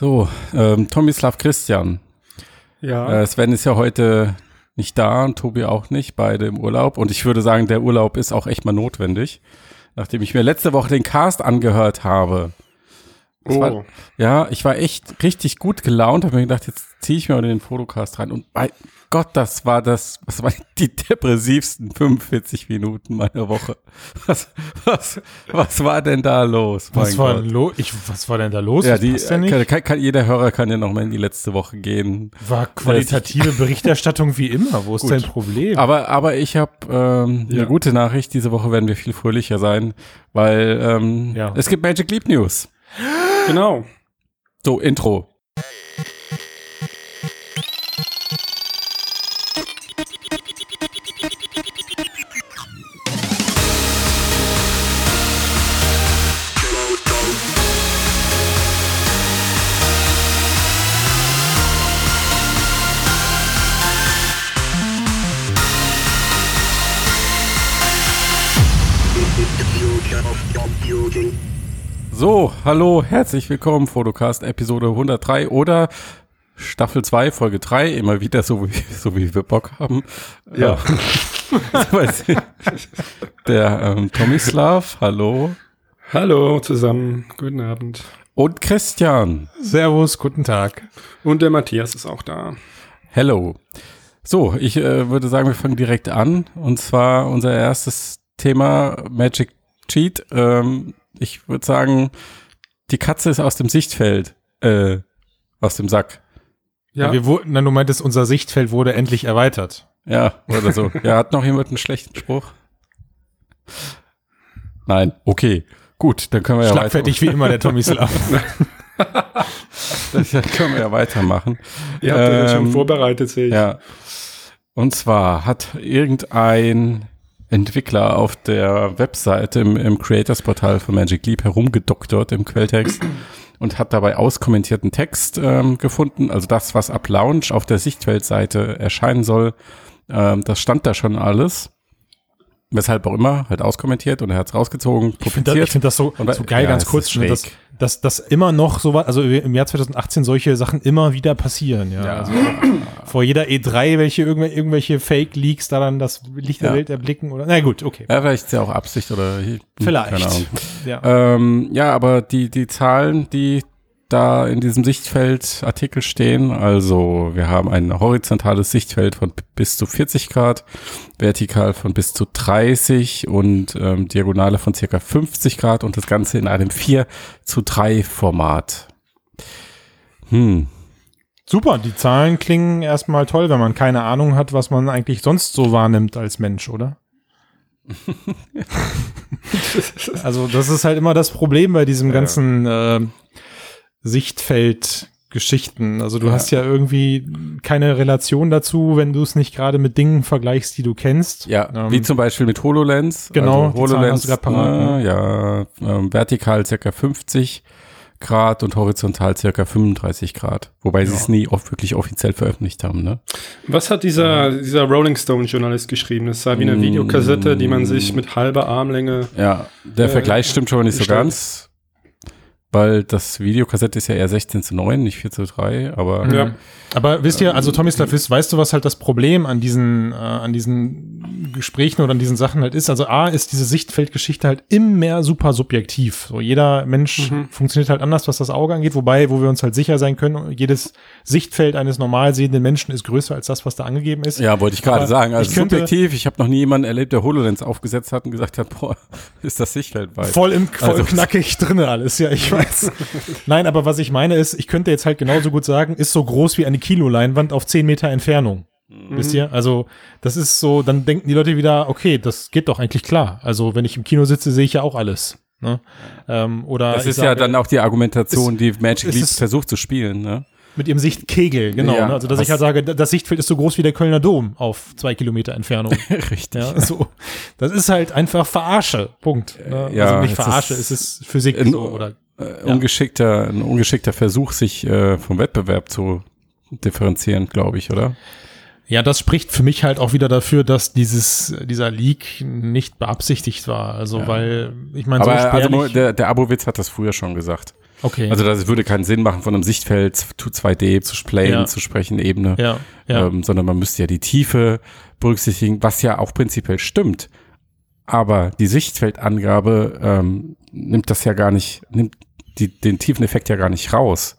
So, Tomislav Christian. Ja. Sven ist ja heute nicht da und Tobi auch nicht, beide im Urlaub. Und ich würde sagen, der Urlaub ist auch echt mal notwendig, nachdem ich mir letzte Woche den Cast angehört habe. Ich war echt richtig gut gelaunt, habe mir gedacht, jetzt ziehe ich mir mal den Fotocast rein. Und mein Gott, das waren die depressivsten 45 Minuten meiner Woche. Was war denn da los? Was war denn da los? Ja, jeder Hörer kann ja nochmal in die letzte Woche gehen. War qualitative Berichterstattung wie immer. Wo ist dein Problem? Aber ich habe eine gute Nachricht. Diese Woche werden wir viel fröhlicher sein, weil es gibt Magic Leap News. Genau. So, Intro. So, hallo, herzlich willkommen, Fotocast Episode 103 oder Staffel 2, Folge 3, immer wieder so wie wir Bock haben. Ja. Der Tomislav, hallo. Hallo zusammen, guten Abend. Und Christian. Servus, guten Tag. Und der Matthias ist auch da. Hello. So, ich würde sagen, wir fangen direkt an, und zwar unser erstes Thema Magic Cheat. Ich würde sagen, die Katze ist aus dem Sichtfeld, aus dem Sack. Ja, du meintest, unser Sichtfeld wurde endlich erweitert. Ja, oder so. Ja, hat noch jemand einen schlechten Spruch? Nein, okay, gut, dann können wir schlagfertig wie immer, der Tomislav. Dann können wir ja weitermachen. Ihr habt das schon vorbereitet, sehe ich. Ja. Und zwar hat irgendein Entwickler auf der Webseite im Creators Portal von Magic Leap herumgedoktert im Quelltext und hat dabei auskommentierten Text gefunden, also das, was ab Launch auf der Sichtfeldseite erscheinen soll, das stand da schon alles, weshalb auch immer, halt auskommentiert, und er hat es rausgezogen, publiziert. Ich finde das so geil, ja, ganz kurz, dass immer noch so was, also im Jahr 2018 solche Sachen immer wieder passieren, ja. Also vor jeder E3, welche irgendwelche Fake-Leaks da dann das Licht der Welt erblicken oder, na gut, okay. Ja, vielleicht ist ja auch Absicht oder vielleicht. Keine Ahnung. Ja. Aber die Zahlen, die da in diesem Sichtfeldartikel stehen, also wir haben ein horizontales Sichtfeld von bis zu 40 Grad, vertikal von bis zu 30 und diagonale von circa 50 Grad und das Ganze in einem 4:3 Format. Super, die Zahlen klingen erstmal toll, wenn man keine Ahnung hat, was man eigentlich sonst so wahrnimmt als Mensch, oder? Also das ist halt immer das Problem bei diesem ganzen Sichtfeldgeschichten. Also du hast ja irgendwie keine Relation dazu, wenn du es nicht gerade mit Dingen vergleichst, die du kennst. Ja, wie zum Beispiel mit HoloLens. Genau, also HoloLens, die Zahlen hast du vertikal circa 50 Grad und horizontal circa 35 Grad. Wobei sie es nie wirklich offiziell veröffentlicht haben, ne? Was hat dieser Rolling Stone Journalist geschrieben? Das sah wie eine Videokassette, die man sich mit halber Armlänge... Ja, der Vergleich stimmt schon nicht so ganz. Weil das Videokassette ist ja eher 16:9, nicht 4:3, aber... Ja. Aber wisst ihr, also Tomislav, weißt du, was halt das Problem an diesen Gesprächen oder an diesen Sachen halt ist? Also A, ist diese Sichtfeldgeschichte halt immer super subjektiv. So jeder Mensch funktioniert halt anders, was das Auge angeht. Wobei, wo wir uns halt sicher sein können, jedes Sichtfeld eines normal sehenden Menschen ist größer als das, was da angegeben ist. Ja, wollte ich gerade sagen. Also subjektiv, ich habe noch nie jemanden erlebt, der HoloLens aufgesetzt hat und gesagt hat, boah, ist das Sichtfeld weit. Voll knackig drinne alles, ja, ich weiß. Nein, aber was ich meine ist, ich könnte jetzt halt genauso gut sagen, ist so groß wie eine Kinoleinwand auf 10 Meter Entfernung. Wisst ihr? Also das ist so, dann denken die Leute wieder, okay, das geht doch eigentlich klar. Also wenn ich im Kino sitze, sehe ich ja auch alles. Ne? Oder das ist ja dann auch die Argumentation, die Magic Leap versucht zu spielen, ne? Mit ihrem Sichtkegel, genau. Ja, ne? Also, dass ich halt sage, das Sichtfeld ist so groß wie der Kölner Dom auf 2 Kilometer Entfernung. Richtig. Ja, so. Das ist halt einfach Verarsche. Punkt. Ne? Ja, also nicht Verarsche, es ist Physik so, oder ein ungeschickter Versuch, sich vom Wettbewerb zu differenzieren, glaube ich, oder? Ja, das spricht für mich halt auch wieder dafür, dass dieser Leak nicht beabsichtigt war. Also, weil, ich meine, so spärlich. Also der Abowitz hat das früher schon gesagt. Okay. Also, das würde keinen Sinn machen, von einem Sichtfeld zu 2D zu planen, zu sprechen, Ebene. Ja. Ja. Sondern man müsste ja die Tiefe berücksichtigen, was ja auch prinzipiell stimmt. Aber die Sichtfeldangabe nimmt das ja gar nicht, nimmt den tiefen Effekt ja gar nicht raus.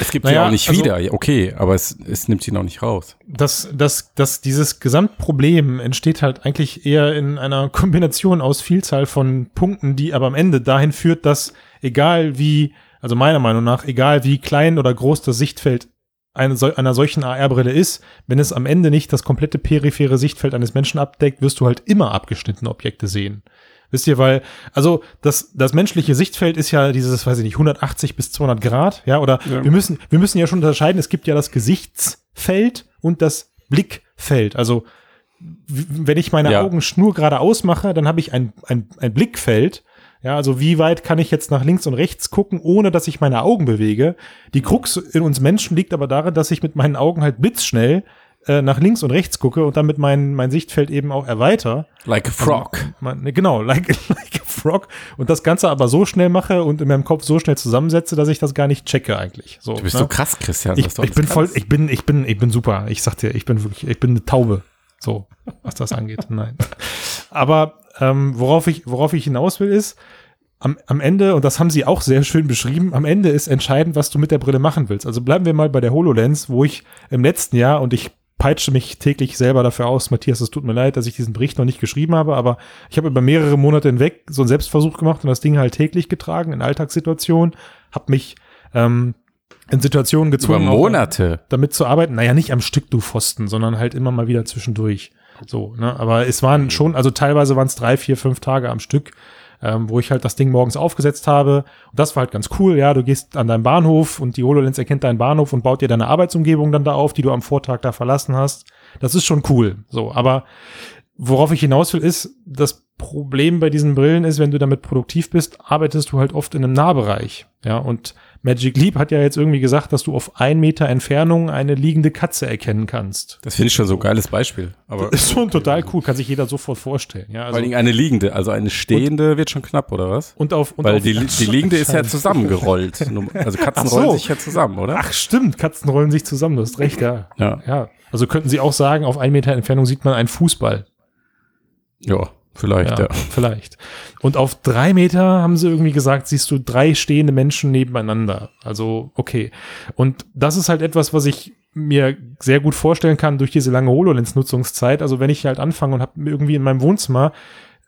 Es gibt ja auch nicht wieder, okay, aber es nimmt ihn auch nicht raus. Dieses Gesamtproblem entsteht halt eigentlich eher in einer Kombination aus Vielzahl von Punkten, die aber am Ende dahin führt, dass meiner Meinung nach, egal wie klein oder groß das Sichtfeld einer solchen AR-Brille ist, wenn es am Ende nicht das komplette periphere Sichtfeld eines Menschen abdeckt, wirst du halt immer abgeschnittene Objekte sehen. Wisst ihr, weil, also, das menschliche Sichtfeld ist ja dieses, weiß ich nicht, 180 bis 200 Grad, ja, oder ja. Wir müssen ja schon unterscheiden, es gibt ja das Gesichtsfeld und das Blickfeld. Also, wenn ich meine Augen schnurgerade ausmache, dann habe ich ein Blickfeld, ja, also wie weit kann ich jetzt nach links und rechts gucken, ohne dass ich meine Augen bewege. Die Krux in uns Menschen liegt aber darin, dass ich mit meinen Augen halt blitzschnell nach links und rechts gucke und damit mein Sichtfeld eben auch erweitere. Like a frog. Like a frog. Und das Ganze aber so schnell mache und in meinem Kopf so schnell zusammensetze, dass ich das gar nicht checke eigentlich. So, du bist so krass, Christian. Ich bin super. Ich sag dir, ich bin eine Taube. So, was das angeht. Nein. Aber worauf ich hinaus will ist, am Ende, und das haben sie auch sehr schön beschrieben, am Ende ist entscheidend, was du mit der Brille machen willst. Also bleiben wir mal bei der HoloLens, wo ich im letzten Jahr, und ich peitsche mich täglich selber dafür aus, Matthias, es tut mir leid, dass ich diesen Bericht noch nicht geschrieben habe, aber ich habe über mehrere Monate hinweg so einen Selbstversuch gemacht und das Ding halt täglich getragen in Alltagssituationen, habe mich in Situationen gezwungen, über Monate damit zu arbeiten. Naja, nicht am Stück, du Pfosten, sondern halt immer mal wieder zwischendurch. So, ne? Aber es waren schon, also teilweise waren es 3, 4, 5 Tage am Stück, wo ich halt das Ding morgens aufgesetzt habe. Und das war halt ganz cool, ja, du gehst an deinen Bahnhof und die HoloLens erkennt deinen Bahnhof und baut dir deine Arbeitsumgebung dann da auf, die du am Vortag da verlassen hast. Das ist schon cool, so. Aber worauf ich hinaus will, ist, das Problem bei diesen Brillen ist, wenn du damit produktiv bist, arbeitest du halt oft in einem Nahbereich, ja. Und Magic Leap hat ja jetzt irgendwie gesagt, dass du auf 1 Meter Entfernung eine liegende Katze erkennen kannst. Das finde ich schon so ein geiles Beispiel. Aber das ist schon total cool, kann sich jeder sofort vorstellen. Ja, also vor allem eine liegende, also eine stehende wird schon knapp, oder was? Weil die liegende ist ja zusammengerollt. Also Katzen rollen sich ja zusammen, oder? Ach stimmt, Katzen rollen sich zusammen, du hast recht, ja. Ja. Also könnten sie auch sagen, auf 1 Meter Entfernung sieht man einen Fußball. Ja. Vielleicht. Vielleicht. Und auf 3 Meter, haben sie irgendwie gesagt, siehst du 3 stehende Menschen nebeneinander. Also, okay. Und das ist halt etwas, was ich mir sehr gut vorstellen kann durch diese lange HoloLens-Nutzungszeit. Also, wenn ich halt anfange und habe irgendwie in meinem Wohnzimmer,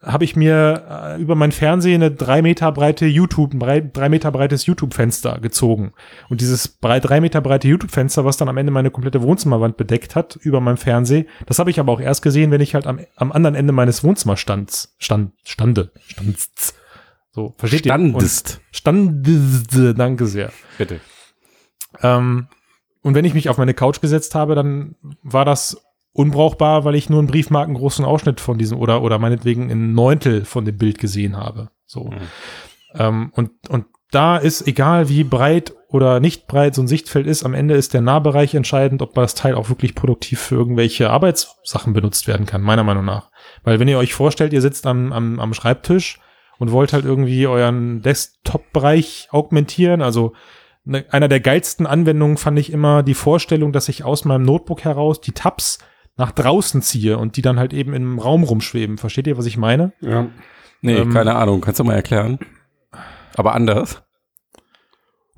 habe ich mir über mein Fernsehen eine 3 Meter breite YouTube, ein 3 Meter breites YouTube-Fenster gezogen. Und dieses 3 Meter breite YouTube-Fenster, was dann am Ende meine komplette Wohnzimmerwand bedeckt hat, über meinem Fernseher, das habe ich aber auch erst gesehen, wenn ich halt am anderen Ende meines Wohnzimmers standest. So, versteht ihr? Standest, danke sehr. Bitte. Und wenn ich mich auf meine Couch gesetzt habe, dann war das unbrauchbar, weil ich nur einen briefmarkengroßen Ausschnitt von diesem oder meinetwegen ein 1/9 von dem Bild gesehen habe. So. Und da ist, egal wie breit oder nicht breit so ein Sichtfeld ist, am Ende ist der Nahbereich entscheidend, ob das Teil auch wirklich produktiv für irgendwelche Arbeitssachen benutzt werden kann, meiner Meinung nach. Weil wenn ihr euch vorstellt, ihr sitzt am Schreibtisch und wollt halt irgendwie euren Desktop-Bereich augmentieren, also einer der geilsten Anwendungen fand ich immer die Vorstellung, dass ich aus meinem Notebook heraus die Tabs nach draußen ziehe und die dann halt eben im Raum rumschweben. Versteht ihr, was ich meine? Ja. Nee, keine Ahnung. Kannst du mal erklären? Aber anders.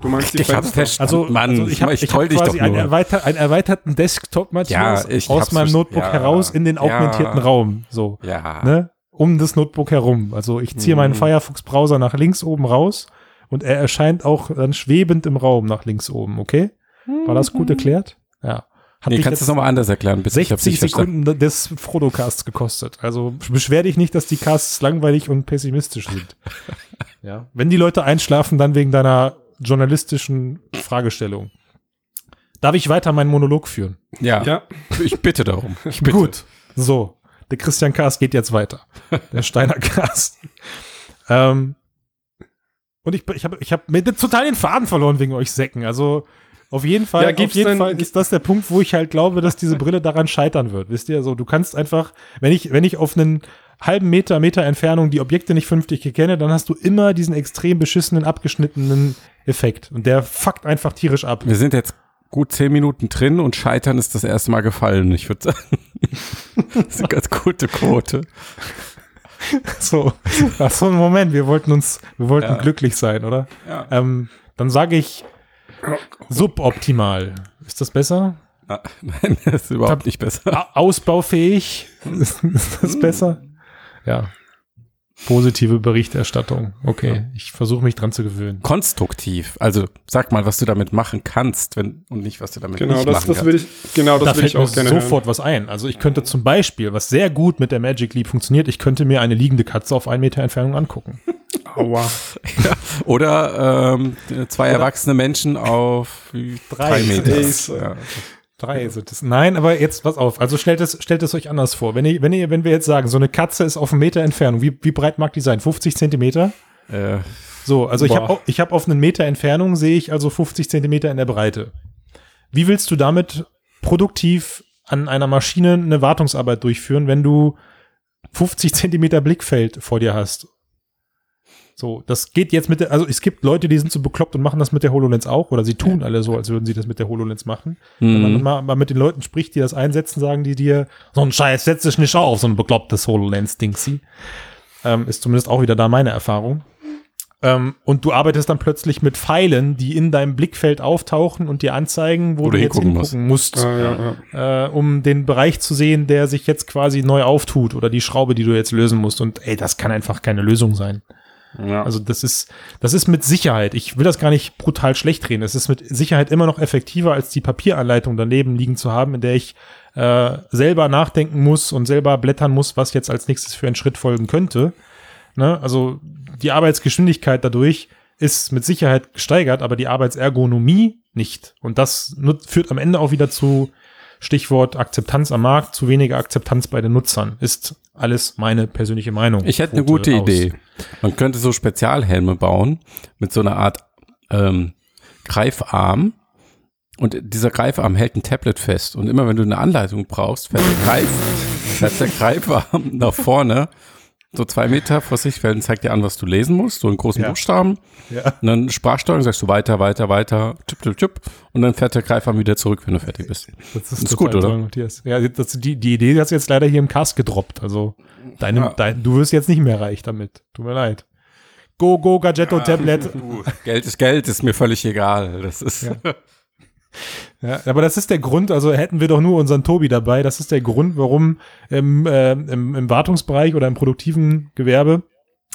Du meinst die Fenster? Also, Mann, also ich hab quasi einen erweiterten Desktop, Matthias, aus meinem Notebook heraus in den augmentierten Raum. So. Ja. Ne? Um das Notebook herum. Also ich ziehe meinen Firefox-Browser nach links oben raus und er erscheint auch dann schwebend im Raum nach links oben, okay? War das gut erklärt? Ja. Nee, kannst du das nochmal anders erklären? Bitte? 60 Sekunden des Frodo-Casts gekostet. Also beschwer dich nicht, dass die Casts langweilig und pessimistisch sind. Ja. Wenn die Leute einschlafen, dann wegen deiner journalistischen Fragestellung. Darf ich weiter meinen Monolog führen? Ja. Ich bitte darum. Ich bitte. Gut, so. Der Christian-Cast geht jetzt weiter. Der Steiner-Cast. Und ich hab mir total den Faden verloren wegen euch Säcken. Also Auf jeden Fall, ja, auf jeden Fall ist das der Punkt, wo ich halt glaube, dass diese Brille daran scheitern wird. Wisst ihr, so, du kannst einfach, wenn ich auf einen halben Meter Entfernung die Objekte nicht vernünftig kenne, dann hast du immer diesen extrem beschissenen, abgeschnittenen Effekt. Und der fuckt einfach tierisch ab. Wir sind jetzt gut 10 Minuten drin und Scheitern ist das erste Mal gefallen. Ich würde sagen, das ist eine ganz gute Quote. So, achso, Moment, wir wollten glücklich sein, oder? Ja. Dann sage ich suboptimal. Ist das besser? Ah, nein, das ist überhaupt nicht besser. Ausbaufähig? Ist das besser? Ja. Positive Berichterstattung. Okay, ja. Ich versuche mich dran zu gewöhnen. Konstruktiv. Also sag mal, was du damit machen kannst, wenn, und nicht, was du damit nicht machen kannst. Da fällt mir sofort was ein. Also ich könnte zum Beispiel, was sehr gut mit der Magic Leap funktioniert, ich könnte mir eine liegende Katze auf 1 Meter Entfernung angucken. Aua. Ja. Oder zwei erwachsene Menschen auf 3 Meter. Ja. 3 sind es. Nein, aber jetzt, pass auf, also stellt es euch anders vor. Wenn wir jetzt sagen, so eine Katze ist auf 1 Meter Entfernung, wie breit mag die sein? 50 Zentimeter? So, also ich hab auf 1 Meter Entfernung, sehe ich also 50 Zentimeter in der Breite. Wie willst du damit produktiv an einer Maschine eine Wartungsarbeit durchführen, wenn du 50 Zentimeter Blickfeld vor dir hast? So, das geht jetzt also es gibt Leute, die sind so bekloppt und machen das mit der HoloLens auch, oder sie tun alle so, als würden sie das mit der HoloLens machen. Mhm. Wenn man mal mit den Leuten spricht, die das einsetzen, sagen die dir, so ein Scheiß, setz dich nicht auf, so ein beklopptes HoloLens-Dingsy. Ist zumindest auch wieder da meine Erfahrung. Und du arbeitest dann plötzlich mit Pfeilen, die in deinem Blickfeld auftauchen und dir anzeigen, wo du jetzt hingucken musst. Ja. Um den Bereich zu sehen, der sich jetzt quasi neu auftut, oder die Schraube, die du jetzt lösen musst. Und ey, das kann einfach keine Lösung sein. Ja. Also das ist mit Sicherheit, ich will das gar nicht brutal schlecht reden, es ist mit Sicherheit immer noch effektiver, als die Papieranleitung daneben liegen zu haben, in der ich selber nachdenken muss und selber blättern muss, was jetzt als nächstes für einen Schritt folgen könnte. Ne? Also die Arbeitsgeschwindigkeit dadurch ist mit Sicherheit gesteigert, aber die Arbeitsergonomie nicht. Und das führt am Ende auch wieder zu, Stichwort Akzeptanz am Markt, zu weniger Akzeptanz bei den Nutzern, ist alles meine persönliche Meinung. Ich hätte eine gute Idee. Man könnte so Spezialhelme bauen mit so einer Art Greifarm, und dieser Greifarm hält ein Tablet fest, und immer wenn du eine Anleitung brauchst, fährt der Greifarm nach vorne, so 2 Meter vor sich, und zeigt dir an, was du lesen musst, so in großen Buchstaben. Ja. Und dann Sprachsteuerung, sagst du weiter, tipp, tipp, tipp. Und dann fährt der Greifer wieder zurück, wenn du fertig bist. Das ist gut, oder? Toll, Matthias. Ja, die Idee hast du jetzt leider hier im Cast gedroppt. Also du wirst jetzt nicht mehr reich damit. Tut mir leid. Go, go, Gadgetto, Tablet. Geld ist mir völlig egal. Das ist... Ja. Ja, aber das ist der Grund, also hätten wir doch nur unseren Tobi dabei, das ist der Grund, warum im Wartungsbereich oder im produktiven Gewerbe,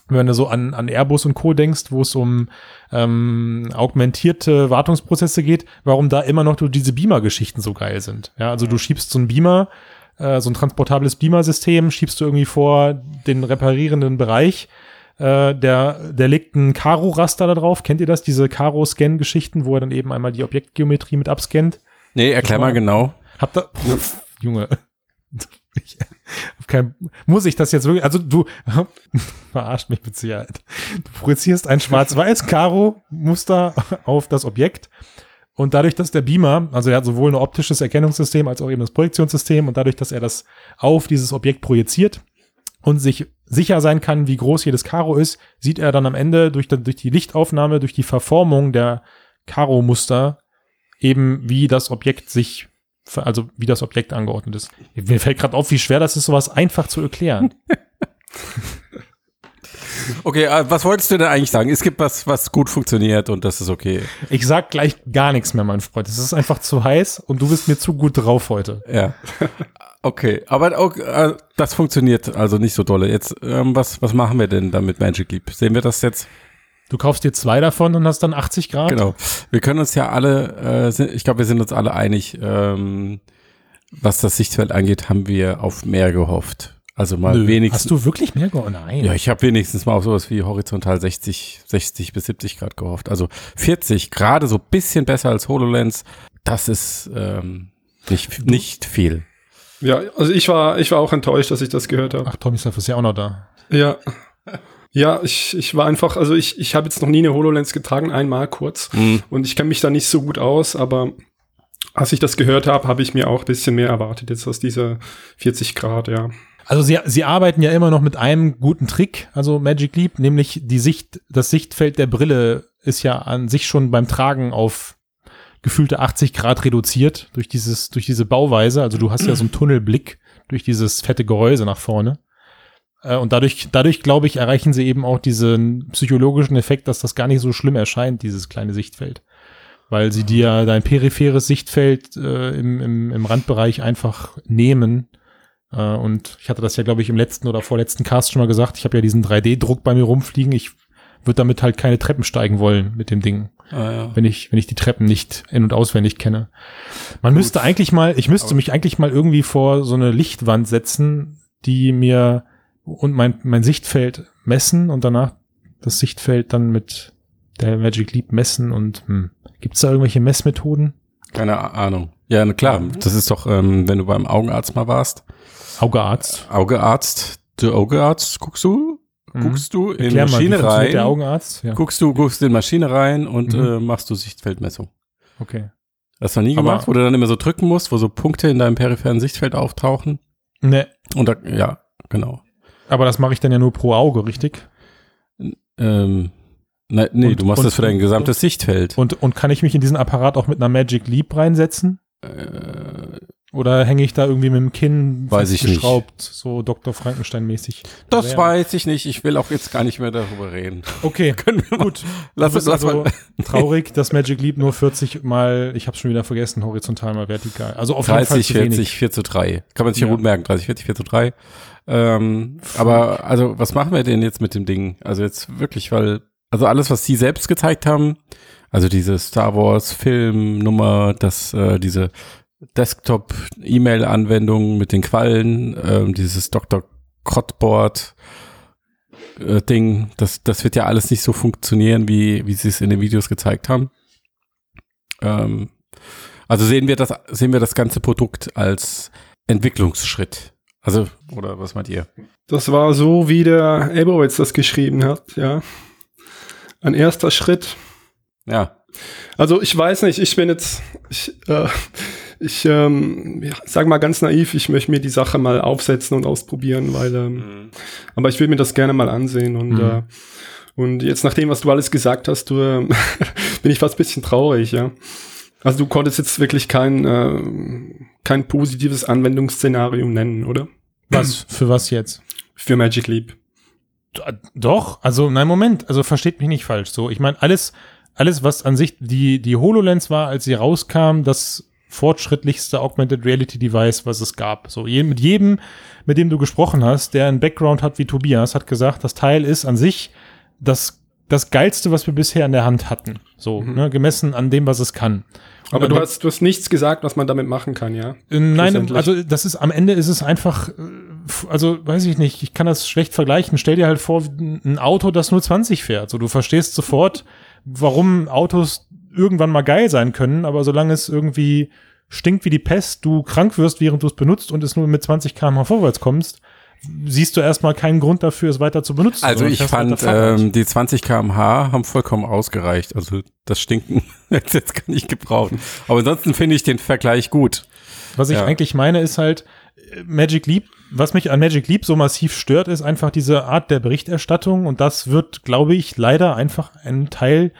wenn du so an Airbus und Co. denkst, wo es um augmentierte Wartungsprozesse geht, warum da immer noch diese Beamer-Geschichten so geil sind. Ja, also du schiebst so einen Beamer, so ein transportables Beamer-System, schiebst du irgendwie vor den reparierenden Bereich. Der legt einen Karo-Raster da drauf. Kennt ihr das? Diese Karo-Scan-Geschichten, wo er dann eben einmal die Objektgeometrie mit abscannt. Nee, erklär mal genau. Habt ihr... Junge. Muss ich das jetzt wirklich... Also du verarscht mich mit Sicherheit. Du projizierst ein schwarz-weiß Karo-Muster auf das Objekt. Und dadurch, dass der Beamer, also er hat sowohl ein optisches Erkennungssystem als auch eben das Projektionssystem, und dadurch, dass er das auf dieses Objekt projiziert und sich sicher sein kann, wie groß jedes Karo ist, sieht er dann am Ende durch die Lichtaufnahme, durch die Verformung der Karo-Muster eben, wie das Objekt wie das Objekt angeordnet ist. Mir fällt gerade auf, wie schwer das ist, sowas einfach zu erklären. Okay, was wolltest du denn eigentlich sagen? Es gibt was gut funktioniert, und das ist okay. Ich sag gleich gar nichts mehr, mein Freund. Es ist einfach zu heiß und du bist mir zu gut drauf heute. Ja. Okay, aber okay, das funktioniert also nicht so dolle. Jetzt, was machen wir denn dann mit Magic Leap? Sehen wir das jetzt? Du kaufst dir 2 davon und hast dann 80 Grad? Genau. Wir können uns ja alle, ich glaube, wir sind uns alle einig, was das Sichtfeld angeht, haben wir auf mehr gehofft. Also mal wenigstens. Hast du wirklich mehr gehofft? Nein. Ja, ich habe wenigstens mal auf sowas wie horizontal 60 bis 70 Grad gehofft. Also 40, gerade so ein bisschen besser als HoloLens, das ist nicht viel. Ja, also ich war auch enttäuscht, dass ich das gehört habe. Ach, Tomislav ist ja auch noch da. Ja. Ja, ich war einfach, also ich habe jetzt noch nie eine HoloLens getragen, einmal kurz. Und ich kenne mich da nicht so gut aus, aber als ich das gehört habe, habe ich mir auch ein bisschen mehr erwartet jetzt aus dieser 40 Grad, ja. Also sie arbeiten ja immer noch mit einem guten Trick, also Magic Leap, nämlich die Sicht, das Sichtfeld der Brille ist ja an sich schon beim Tragen auf gefühlte 80 Grad reduziert durch diese Bauweise. Also du hast ja so einen Tunnelblick durch dieses fette Gehäuse nach vorne. Und dadurch, glaube ich, erreichen sie eben auch diesen psychologischen Effekt, dass das gar nicht so schlimm erscheint, dieses kleine Sichtfeld. Weil sie dir dein peripheres Sichtfeld im Randbereich einfach nehmen. Und ich hatte das ja, glaube ich, im letzten oder vorletzten Cast schon mal gesagt. Ich habe ja diesen 3D-Druck bei mir rumfliegen. Ich würde damit halt keine Treppen steigen wollen mit dem Ding. Ah, ja. Wenn ich die Treppen nicht in- und auswendig kenne. Ich müsste mich eigentlich mal irgendwie vor so eine Lichtwand setzen, die mir und mein Sichtfeld messen und danach das Sichtfeld dann mit der Magic Leap messen und gibt's da irgendwelche Messmethoden? Keine Ahnung. Ja, na klar. Das ist doch, wenn du beim Augenarzt mal warst. Der Augenarzt, guckst du in die Maschine rein, der Augenarzt? Ja. guckst in die Maschine rein und machst du Sichtfeldmessung. Okay. Das hast du noch nie gemacht, wo du dann immer so drücken musst, wo so Punkte in deinem peripheren Sichtfeld auftauchen? Ne. Und da, ja, genau. Aber das mache ich dann ja nur pro Auge, richtig? Du machst das für dein gesamtes Sichtfeld. Und kann ich mich in diesen Apparat auch mit einer Magic Leap reinsetzen? Oder hänge ich da irgendwie mit dem Kinn festgeschraubt, so Dr. Frankenstein-mäßig? Das weiß ich nicht. Ich will auch jetzt gar nicht mehr darüber reden. Okay, gut. Lass uns traurig, dass Magic Leap nur 40 mal, ich habe es schon wieder vergessen, horizontal mal vertikal. Also auf 30, jeden Fall 40, 4 zu 3. Kann man sich ja gut merken. 30, 40, 4 zu 3. Aber also, was machen wir denn jetzt mit dem Ding? Also jetzt wirklich, weil also alles, was sie selbst gezeigt haben, also diese Star Wars Filmnummer, diese Desktop-E-Mail-Anwendung mit den Quallen, dieses Dr. Codeboard Ding, das wird ja alles nicht so funktionieren, wie sie es in den Videos gezeigt haben. Also sehen wir das ganze Produkt als Entwicklungsschritt. Also, oder was meint ihr? Das war so, wie der Abowitz das geschrieben hat, ja. Ein erster Schritt. Ja. Also ich weiß nicht, ich sag mal ganz naiv, ich möchte mir die Sache mal aufsetzen und ausprobieren, weil, aber ich will mir das gerne mal ansehen und jetzt nach dem, was du alles gesagt hast, bin ich fast ein bisschen traurig, ja. Also du konntest jetzt wirklich kein positives Anwendungsszenario nennen, oder? Für was jetzt? Für Magic Leap. Doch, also nein, Moment, also versteht mich nicht falsch, so, ich meine, alles, was an sich die HoloLens war, als sie rauskam, das fortschrittlichste Augmented Reality Device, was es gab. So, mit jedem, mit dem du gesprochen hast, der einen Background hat wie Tobias, hat gesagt, das Teil ist an sich das Geilste, was wir bisher in der Hand hatten. So, ne, gemessen an dem, was es kann. Aber du hast nichts gesagt, was man damit machen kann, ja? Nein, also das ist, am Ende ist es einfach, also weiß ich nicht, ich kann das schlecht vergleichen. Stell dir halt vor, ein Auto, das nur 20 fährt. So, du verstehst sofort, warum Autos irgendwann mal geil sein können, aber solange es irgendwie stinkt wie die Pest, du krank wirst, während du es benutzt und es nur mit 20 km/h vorwärts kommst, siehst du erstmal keinen Grund dafür, es weiter zu benutzen. Also ich fand, die 20 km/h haben vollkommen ausgereicht. Also das Stinken jetzt kann ich gebrauchen. Aber ansonsten finde ich den Vergleich gut. Was ich eigentlich meine, ist halt Magic Leap. Was mich an Magic Leap so massiv stört, ist einfach diese Art der Berichterstattung. Und das wird, glaube ich, leider einfach ein Teil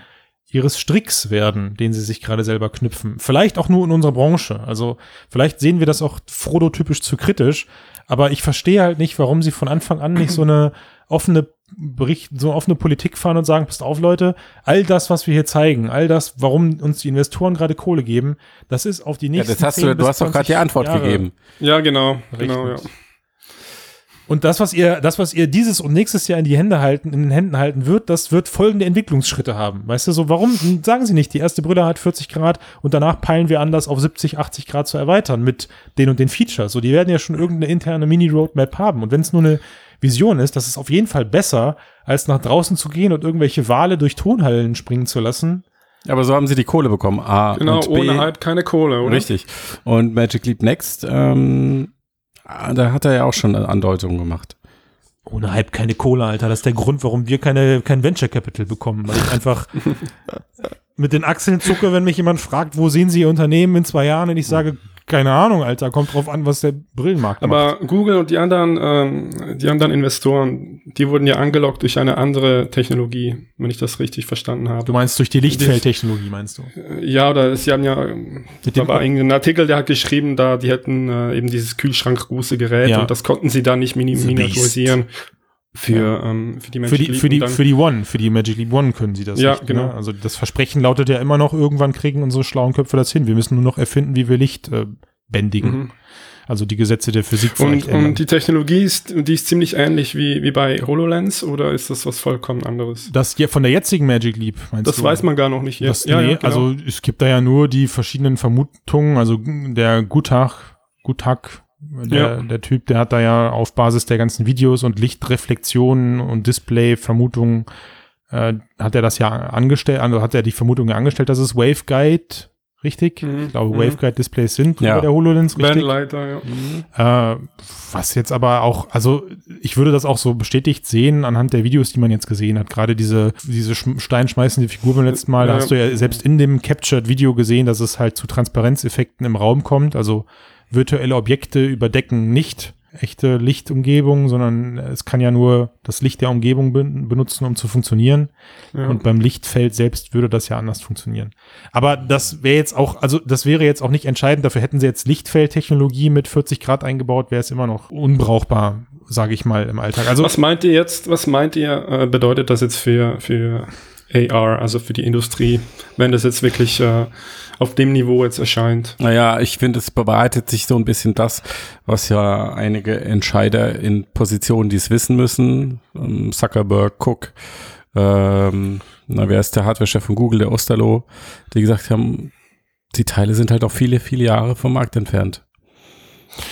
ihres Stricks werden, den sie sich gerade selber knüpfen. Vielleicht auch nur in unserer Branche. Also vielleicht sehen wir das auch Frodo-typisch zu kritisch. Aber ich verstehe halt nicht, warum sie von Anfang an nicht so eine offene Politik fahren und sagen, passt auf, Leute, all das, was wir hier zeigen, all das, warum uns die Investoren gerade Kohle geben, das ist auf die nächsten 10 bis 20 Jahre. Du hast doch gerade die Antwort gegeben. Ja, genau. Richtig. Genau, ja. Und das, was ihr dieses und nächstes Jahr in den Händen halten wird, das wird folgende Entwicklungsschritte haben. Weißt du, so, warum sagen sie nicht, die erste Brille hat 40 Grad und danach peilen wir an, das auf 70, 80 Grad zu erweitern mit den und den Features. So, die werden ja schon irgendeine interne Mini-Roadmap haben. Und wenn es nur eine Vision ist, das ist auf jeden Fall besser, als nach draußen zu gehen und irgendwelche Wale durch Tonhallen springen zu lassen. Aber so haben sie die Kohle bekommen. A genau, und B. Ohne Hype keine Kohle, oder? Richtig. Und Magic Leap Next, da hat er ja auch schon eine Andeutung gemacht. Ohne Hype keine Kohle, Alter. Das ist der Grund, warum wir kein Venture Capital bekommen. Weil ich einfach mit den Achseln zucke, wenn mich jemand fragt, wo sehen Sie Ihr Unternehmen in 2 Jahren? Und ich sage, keine Ahnung, Alter. Kommt drauf an, was der Brillenmarkt macht. Aber Google und die anderen Investoren, die wurden ja angelockt durch eine andere Technologie, wenn ich das richtig verstanden habe. Du meinst durch die Lichtfeldtechnologie, meinst du? Ja, oder sie haben ja, da war irgendein Artikel, der hat geschrieben, da die hätten eben dieses kühlschrankgroße Gerät und das konnten sie da nicht miniaturisieren. Für die Magic Leap. Für die Magic Leap One können sie das nicht. Genau. Ne? Also das Versprechen lautet ja immer noch, irgendwann kriegen unsere schlauen Köpfe das hin. Wir müssen nur noch erfinden, wie wir Licht bändigen. Mhm. Also die Gesetze der Physik vielleicht ändern. Und die Technologie ist ziemlich ähnlich wie bei HoloLens, oder ist das was vollkommen anderes? Das von der jetzigen Magic Leap, meinst du? Das weiß man gar noch nicht jetzt. Nee, genau. Also es gibt da ja nur die verschiedenen Vermutungen, also der Guttag, der Typ, der hat da ja auf Basis der ganzen Videos und Lichtreflexionen und Display-Vermutungen hat er das ja angestellt, also hat er die Vermutung ja angestellt, dass es Waveguide, richtig? Mhm. Ich glaube, Waveguide-Displays sind bei der HoloLens, richtig? Bandleiter, ja. Was jetzt aber auch, also ich würde das auch so bestätigt sehen anhand der Videos, die man jetzt gesehen hat. Gerade diese steinschmeißende Figur beim letzten Mal, da hast du ja selbst in dem Captured-Video gesehen, dass es halt zu Transparenzeffekten im Raum kommt, also virtuelle Objekte überdecken nicht echte Lichtumgebung, sondern es kann ja nur das Licht der Umgebung benutzen, um zu funktionieren. Ja. Und beim Lichtfeld selbst würde das ja anders funktionieren. Aber das wäre jetzt auch, also das wäre jetzt auch nicht entscheidend. Dafür hätten sie jetzt Lichtfeldtechnologie mit 40 Grad eingebaut, wäre es immer noch unbrauchbar, sage ich mal, im Alltag. Also was meint ihr, bedeutet das jetzt für AR, also für die Industrie, wenn das jetzt wirklich auf dem Niveau jetzt erscheint? Naja, ich finde, es bewahrheitet sich so ein bisschen das, was ja einige Entscheider in Positionen, die es wissen müssen, Zuckerberg, Cook, wer ist der Hardware-Chef von Google, der Osterloh, die gesagt haben, die Teile sind halt auch viele, viele Jahre vom Markt entfernt.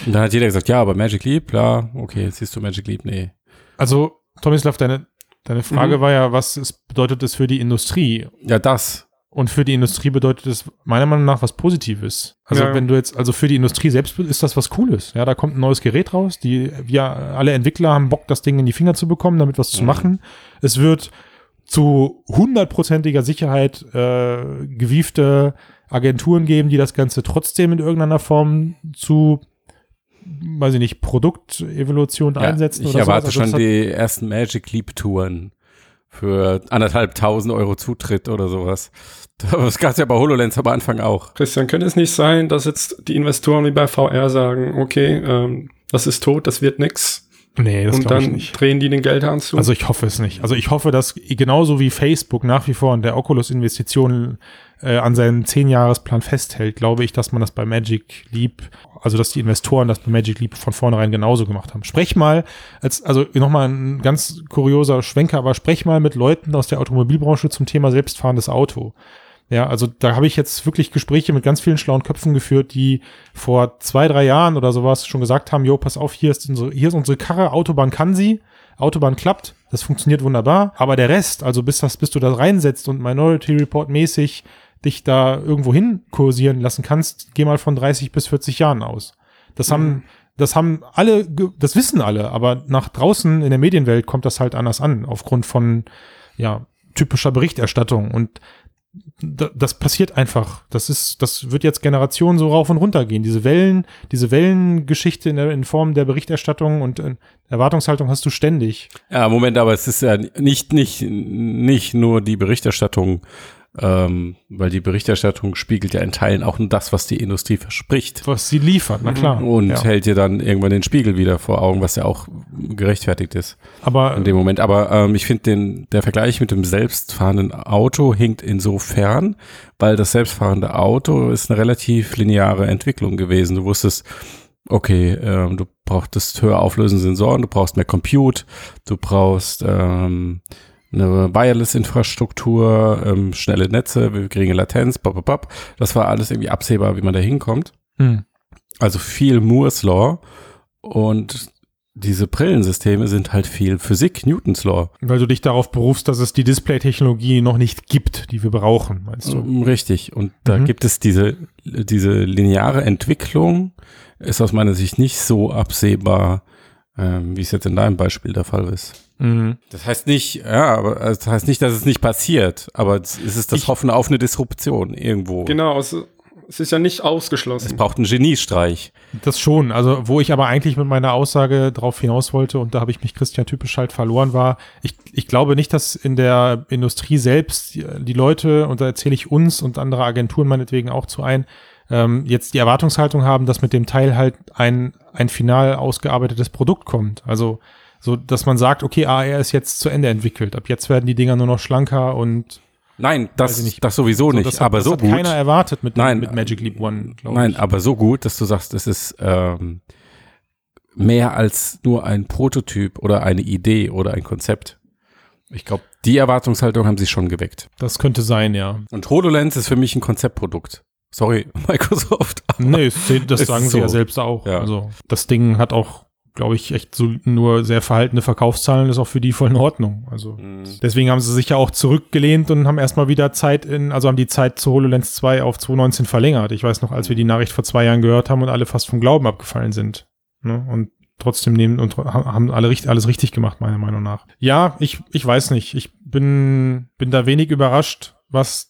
Und dann hat jeder gesagt, ja, aber Magic Leap, klar, okay, jetzt siehst du Magic Leap, nee. Also, Tomislav, deine Frage war ja, was bedeutet es für die Industrie? Ja, das. Und für die Industrie bedeutet es meiner Meinung nach was Positives. Also wenn du jetzt, also für die Industrie selbst ist das was Cooles. Ja, da kommt ein neues Gerät raus. Wir alle Entwickler haben Bock, das Ding in die Finger zu bekommen, damit was zu machen. Es wird zu 100%iger Sicherheit gewiefte Agenturen geben, die das Ganze trotzdem in irgendeiner Form zu, weiß ich nicht, Produktevolution einsetzen oder so. Ich erwarte schon die ersten Magic Leap Touren für 1.500 Euro Zutritt oder sowas. Das gab es ja bei HoloLens am Anfang auch. Christian, könnte es nicht sein, dass jetzt die Investoren wie bei VR sagen, okay, das ist tot, das wird nix. Nee, das glaube ich nicht. Und dann drehen die den Geldhahn zu. Also ich hoffe es nicht. Also ich hoffe, dass genauso wie Facebook nach wie vor an der Oculus-Investition an seinem 10-Jahresplan festhält, glaube ich, dass man das bei Magic Leap, also dass die Investoren das bei Magic Leap von vornherein genauso gemacht haben. Nochmal ein ganz kurioser Schwenker, aber sprech mal mit Leuten aus der Automobilbranche zum Thema selbstfahrendes Auto. Ja, also da habe ich jetzt wirklich Gespräche mit ganz vielen schlauen Köpfen geführt, die vor 2-3 Jahren oder sowas schon gesagt haben, jo, pass auf, hier ist unsere Karre, Autobahn kann sie, Autobahn klappt, das funktioniert wunderbar, aber der Rest, also bis du da reinsetzt und Minority Report mäßig dich da irgendwo hin kursieren lassen kannst, geh mal von 30 bis 40 Jahren aus. Das wissen alle, aber nach draußen in der Medienwelt kommt das halt anders an, aufgrund von, typischer Berichterstattung, und das passiert einfach. Das wird jetzt Generationen so rauf und runter gehen. Diese Wellengeschichte in Form der Berichterstattung und Erwartungshaltung hast du ständig. Ja, Moment, aber es ist ja nicht nur die Berichterstattung, weil die Berichterstattung spiegelt ja in Teilen auch nur das, was die Industrie verspricht. Was sie liefert, na klar. Und hält dir dann irgendwann den Spiegel wieder vor Augen, was ja auch gerechtfertigt ist. Aber in dem Moment. Aber ich finde, der Vergleich mit dem selbstfahrenden Auto hinkt insofern, weil das selbstfahrende Auto ist eine relativ lineare Entwicklung gewesen. Du wusstest, okay, du brauchst höher auflösende Sensoren, du brauchst mehr Compute, du brauchst eine Wireless-Infrastruktur, schnelle Netze, geringe Latenz, das war alles irgendwie absehbar, wie man da hinkommt. Also viel Moore's Law, und diese Brillensysteme sind halt viel Physik, Newtons Law. Weil du dich darauf berufst, dass es die Display-Technologie noch nicht gibt, die wir brauchen, meinst du? Richtig, und da gibt es diese lineare Entwicklung, ist aus meiner Sicht nicht so absehbar, Wie es jetzt in deinem Beispiel der Fall ist. Mhm. Das heißt nicht, ja, aber das heißt nicht, dass es nicht passiert, aber es ist das Hoffen auf eine Disruption irgendwo. Genau, es ist ja nicht ausgeschlossen. Es braucht einen Geniestreich. Das schon, also wo ich aber eigentlich mit meiner Aussage drauf hinaus wollte, und da habe ich mich Christian typisch halt verloren, war, ich glaube nicht, dass in der Industrie selbst die Leute, und da erzähle ich uns und andere Agenturen meinetwegen auch zu ein, jetzt die Erwartungshaltung haben, dass mit dem Teil halt ein final ausgearbeitetes Produkt kommt. Also so, dass man sagt, okay, AR ist jetzt zu Ende entwickelt. Ab jetzt werden die Dinger nur noch schlanker und nein, das sowieso nicht. So, das aber so gut. Keiner erwartet mit Magic Leap One, glaube ich. Nein, aber so gut, dass du sagst, es ist mehr als nur ein Prototyp oder eine Idee oder ein Konzept. Ich glaube, die Erwartungshaltung haben sie schon geweckt. Das könnte sein, ja. Und HoloLens ist für mich ein Konzeptprodukt. Sorry, Microsoft. Nee, das sagen sie so. Ja selbst auch. Ja. Also das Ding hat auch, glaube ich, echt so nur sehr verhaltene Verkaufszahlen, ist auch für die voll in Ordnung. Also deswegen haben sie sich ja auch zurückgelehnt und haben erstmal wieder haben die Zeit zu HoloLens 2 auf 2019 verlängert. Ich weiß noch, als wir die Nachricht vor 2 Jahren gehört haben und alle fast vom Glauben abgefallen sind. Ne? Und trotzdem haben alle alles richtig gemacht, meiner Meinung nach. Ja, ich weiß nicht. Ich bin da wenig überrascht, was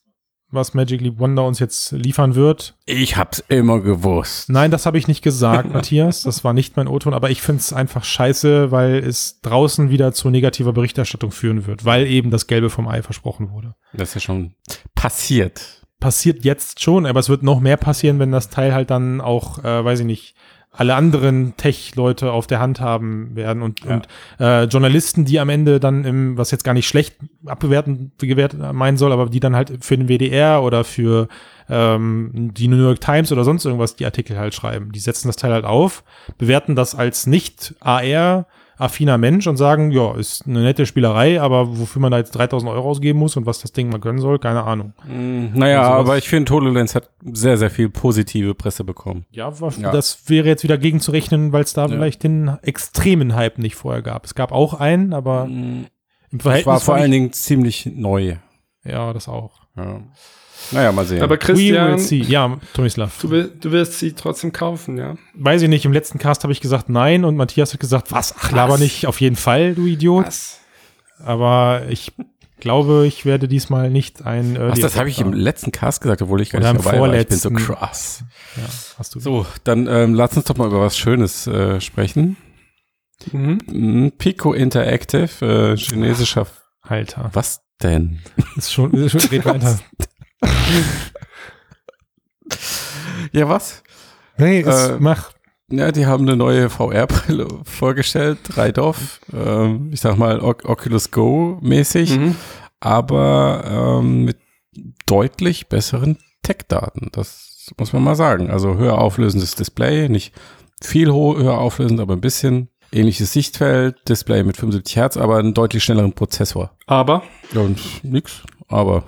Magic Leap Wonder uns jetzt liefern wird. Ich hab's immer gewusst. Nein, das habe ich nicht gesagt, Matthias. Das war nicht mein O-Ton, aber ich find's einfach scheiße, weil es draußen wieder zu negativer Berichterstattung führen wird, weil eben das Gelbe vom Ei versprochen wurde. Das ist ja schon passiert. Passiert jetzt schon, aber es wird noch mehr passieren, wenn das Teil halt dann auch, weiß ich nicht, alle anderen Tech-Leute auf der Hand haben werden und Journalisten, die am Ende dann was jetzt gar nicht schlecht gewertet meinen soll, aber die dann halt für den WDR oder für die New York Times oder sonst irgendwas die Artikel halt schreiben. Die setzen das Teil halt auf, bewerten das als nicht AR-affiner Mensch und sagen, ja, ist eine nette Spielerei, aber wofür man da jetzt 3.000 € ausgeben muss und was das Ding mal gönnen soll, keine Ahnung. Aber ich finde, HoloLens hat sehr, sehr viel positive Presse bekommen. Ja, das wäre jetzt wieder gegenzurechnen, weil es da vielleicht den extremen Hype nicht vorher gab. Es gab auch einen, aber im Verhältnis war vor allen Dingen ziemlich neu. Ja, das auch. Ja. Naja, mal sehen. Aber Christian, ja, Tomislav. Du wirst sie trotzdem kaufen, ja? Weiß ich nicht, im letzten Cast habe ich gesagt nein und Matthias hat gesagt, was? Ach, laber nicht, auf jeden Fall, du Idiot. Was? Aber ich glaube, ich werde diesmal nicht ein das habe ich im letzten Cast gesagt, obwohl ich gar nicht dabei war. Ich bin so krass. Ja, hast du. So, dann lass uns doch mal über was Schönes sprechen. Mhm. Pico Interactive, chinesischer... Ach, Alter. Was denn? Ist schon red weiter. Ja, was? Nee, mach. Ja, die haben eine neue VR-Brille vorgestellt, Reidoff. Ich sag mal Oculus Go mäßig, aber mit deutlich besseren Tech-Daten. Das muss man mal sagen. Also höher auflösendes Display, nicht viel höher auflösend, aber ein bisschen. Ähnliches Sichtfeld, Display mit 75 Hertz, aber einen deutlich schnelleren Prozessor. Aber? Ja, und nix, aber...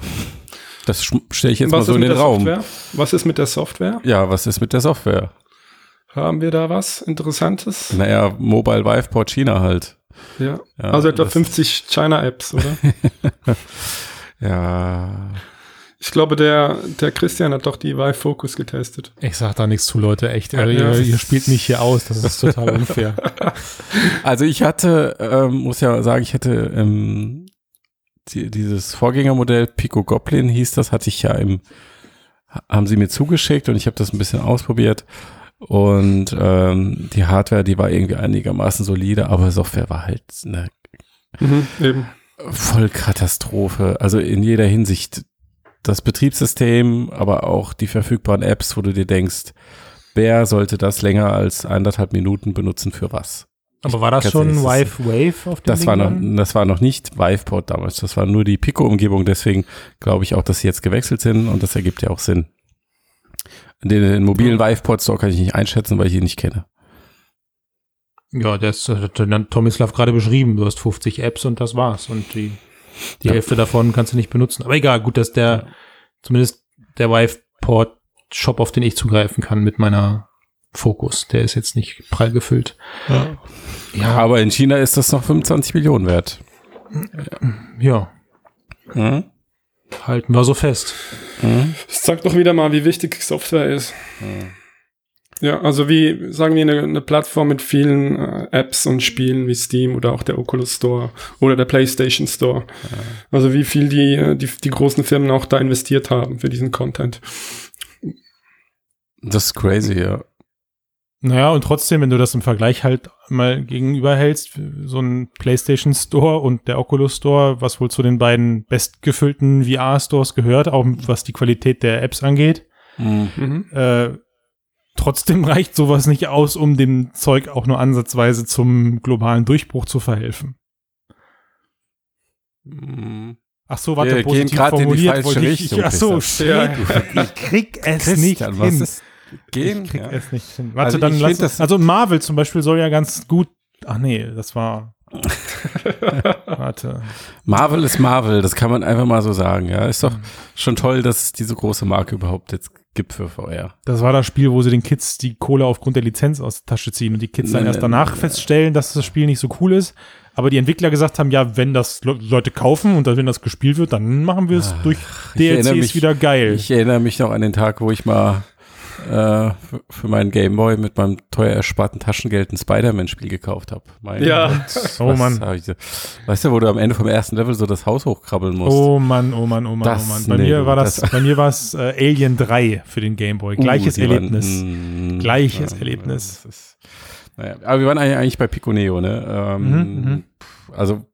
Das stelle ich jetzt mal so in den Raum. Was ist mit der Software? Ja, was ist mit der Software? Haben wir da was Interessantes? Naja, Mobile Viveport China halt. Ja, also etwa 50 China-Apps, oder? Ja. Ich glaube, der Christian hat doch die Vive Focus getestet. Ich sag da nichts zu, Leute, echt. Ihr spielt mich hier aus, das ist total unfair. Also ich hatte, muss ja sagen, dieses Vorgängermodell Pico Goblin hieß das, hatte ich ja haben sie mir zugeschickt und ich habe das ein bisschen ausprobiert und die Hardware, die war irgendwie einigermaßen solide, aber Software war halt eine Vollkatastrophe, also in jeder Hinsicht. Das Betriebssystem, aber auch die verfügbaren Apps, wo du dir denkst, wer sollte das länger als 1,5 Minuten benutzen für was? Aber war das schon Vive Wave auf dem Ding? Das war noch nicht Viveport damals, das war nur die Pico-Umgebung, deswegen glaube ich auch, dass sie jetzt gewechselt sind und das ergibt ja auch Sinn. Den mobilen Viveport Store kann ich nicht einschätzen, weil ich ihn nicht kenne. Ja, das hat Tomislav gerade beschrieben, du hast 50 Apps und das war's und die Hälfte davon kannst du nicht benutzen. Aber egal, gut, dass zumindest der Viveport Shop, auf den ich zugreifen kann mit meiner Fokus, der ist jetzt nicht prall gefüllt. Ja. Ja, aber in China ist das noch 25 Millionen wert. Ja. Mhm. Halten wir so fest. Das zeigt doch wieder mal, wie wichtig Software ist. Mhm. Ja, also wie, sagen wir, eine Plattform mit vielen Apps und Spielen wie Steam oder auch der Oculus Store oder der PlayStation Store. Ja. Also wie viel die großen Firmen auch da investiert haben für diesen Content. Das ist crazy, ja. Naja, und trotzdem, wenn du das im Vergleich halt mal gegenüberhältst, so ein PlayStation Store und der Oculus Store, was wohl zu den beiden bestgefüllten VR-Stores gehört, auch was die Qualität der Apps angeht, trotzdem reicht sowas nicht aus, um dem Zeug auch nur ansatzweise zum globalen Durchbruch zu verhelfen. Mhm. Ach so, warte, positiv formuliert wollte ich. Ach so, ich krieg es nicht hin. Es nicht hin. Warte, also dann also Marvel zum Beispiel soll ja ganz gut. Ach nee, das war. Warte. Marvel ist Marvel, das kann man einfach mal so sagen. Ja, ist doch schon toll, dass es diese große Marke überhaupt jetzt gibt für VR. Das war das Spiel, wo sie den Kids die Kohle aufgrund der Lizenz aus der Tasche ziehen und die Kids dann erst danach feststellen, dass das Spiel nicht so cool ist. Aber die Entwickler gesagt haben, ja, wenn das Leute kaufen und wenn das gespielt wird, dann machen wir es durch DLCs wieder geil. Ich erinnere mich noch an den Tag, wo ich mal für meinen Gameboy mit meinem teuer ersparten Taschengeld ein Spider-Man-Spiel gekauft habe. Ja. Oh Mann. Weißt du, wo du am Ende vom ersten Level so das Haus hochkrabbeln musst? Oh Mann. Bei mir war es Alien 3 für den Gameboy. Gleiches Erlebnis. Aber wir waren eigentlich bei Pico Neo, ne? Also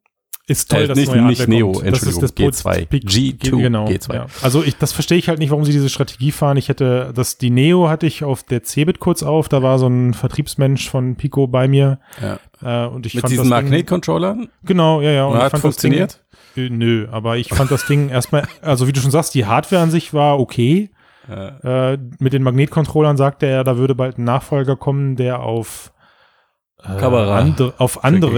ist toll, dass nicht Neo, Entschuldigung, das ist das G2. G2. Genau, G2. Ja. Also das verstehe ich halt nicht, warum sie diese Strategie fahren. Die Neo hatte ich auf der CeBIT kurz auf, da war so ein Vertriebsmensch von Pico bei mir. Ja. Und ich mit diesen Magnetcontrollern? Genau, ja. Und hat funktioniert? Nö, aber ich fand das Ding erstmal, also wie du schon sagst, die Hardware an sich war okay. Mit den Magnetcontrollern sagte er, da würde bald ein Nachfolger kommen, der auf Kamera.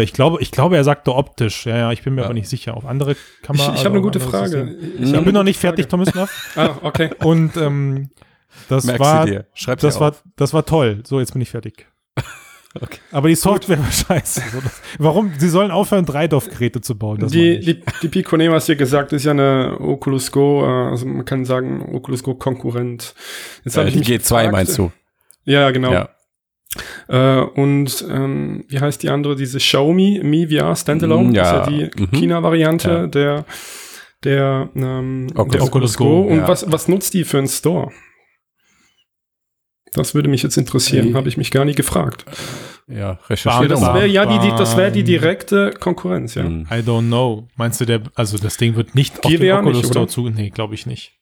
Ich glaube, er sagte optisch. Ja, ich bin mir aber nicht sicher. Auf andere Kamera. Ich habe eine gute Frage. Ich bin noch nicht fertig, Tomislav. Ah, okay. Und das war toll. So, jetzt bin ich fertig. Okay. Aber die Software war scheiße. Warum? Sie sollen aufhören, 3DOF-Geräte zu bauen. Die Pico Neo, was ihr gesagt, ist ja eine Oculus Go, also man kann sagen, Oculus Go-Konkurrent. Die G2 meinst du? Ja, genau. Ja. Wie heißt die andere? Diese Xiaomi Mi VR Standalone, das ist ja die China-Variante der Oculus Go. Und was nutzt die für einen Store? Das würde mich jetzt interessieren, habe ich mich gar nicht gefragt. Ja, recherchiert. Das wäre die direkte Konkurrenz, ja. I don't know. Meinst du, das Ding wird nicht auf den Oculus Store zu? Nee, glaube ich nicht.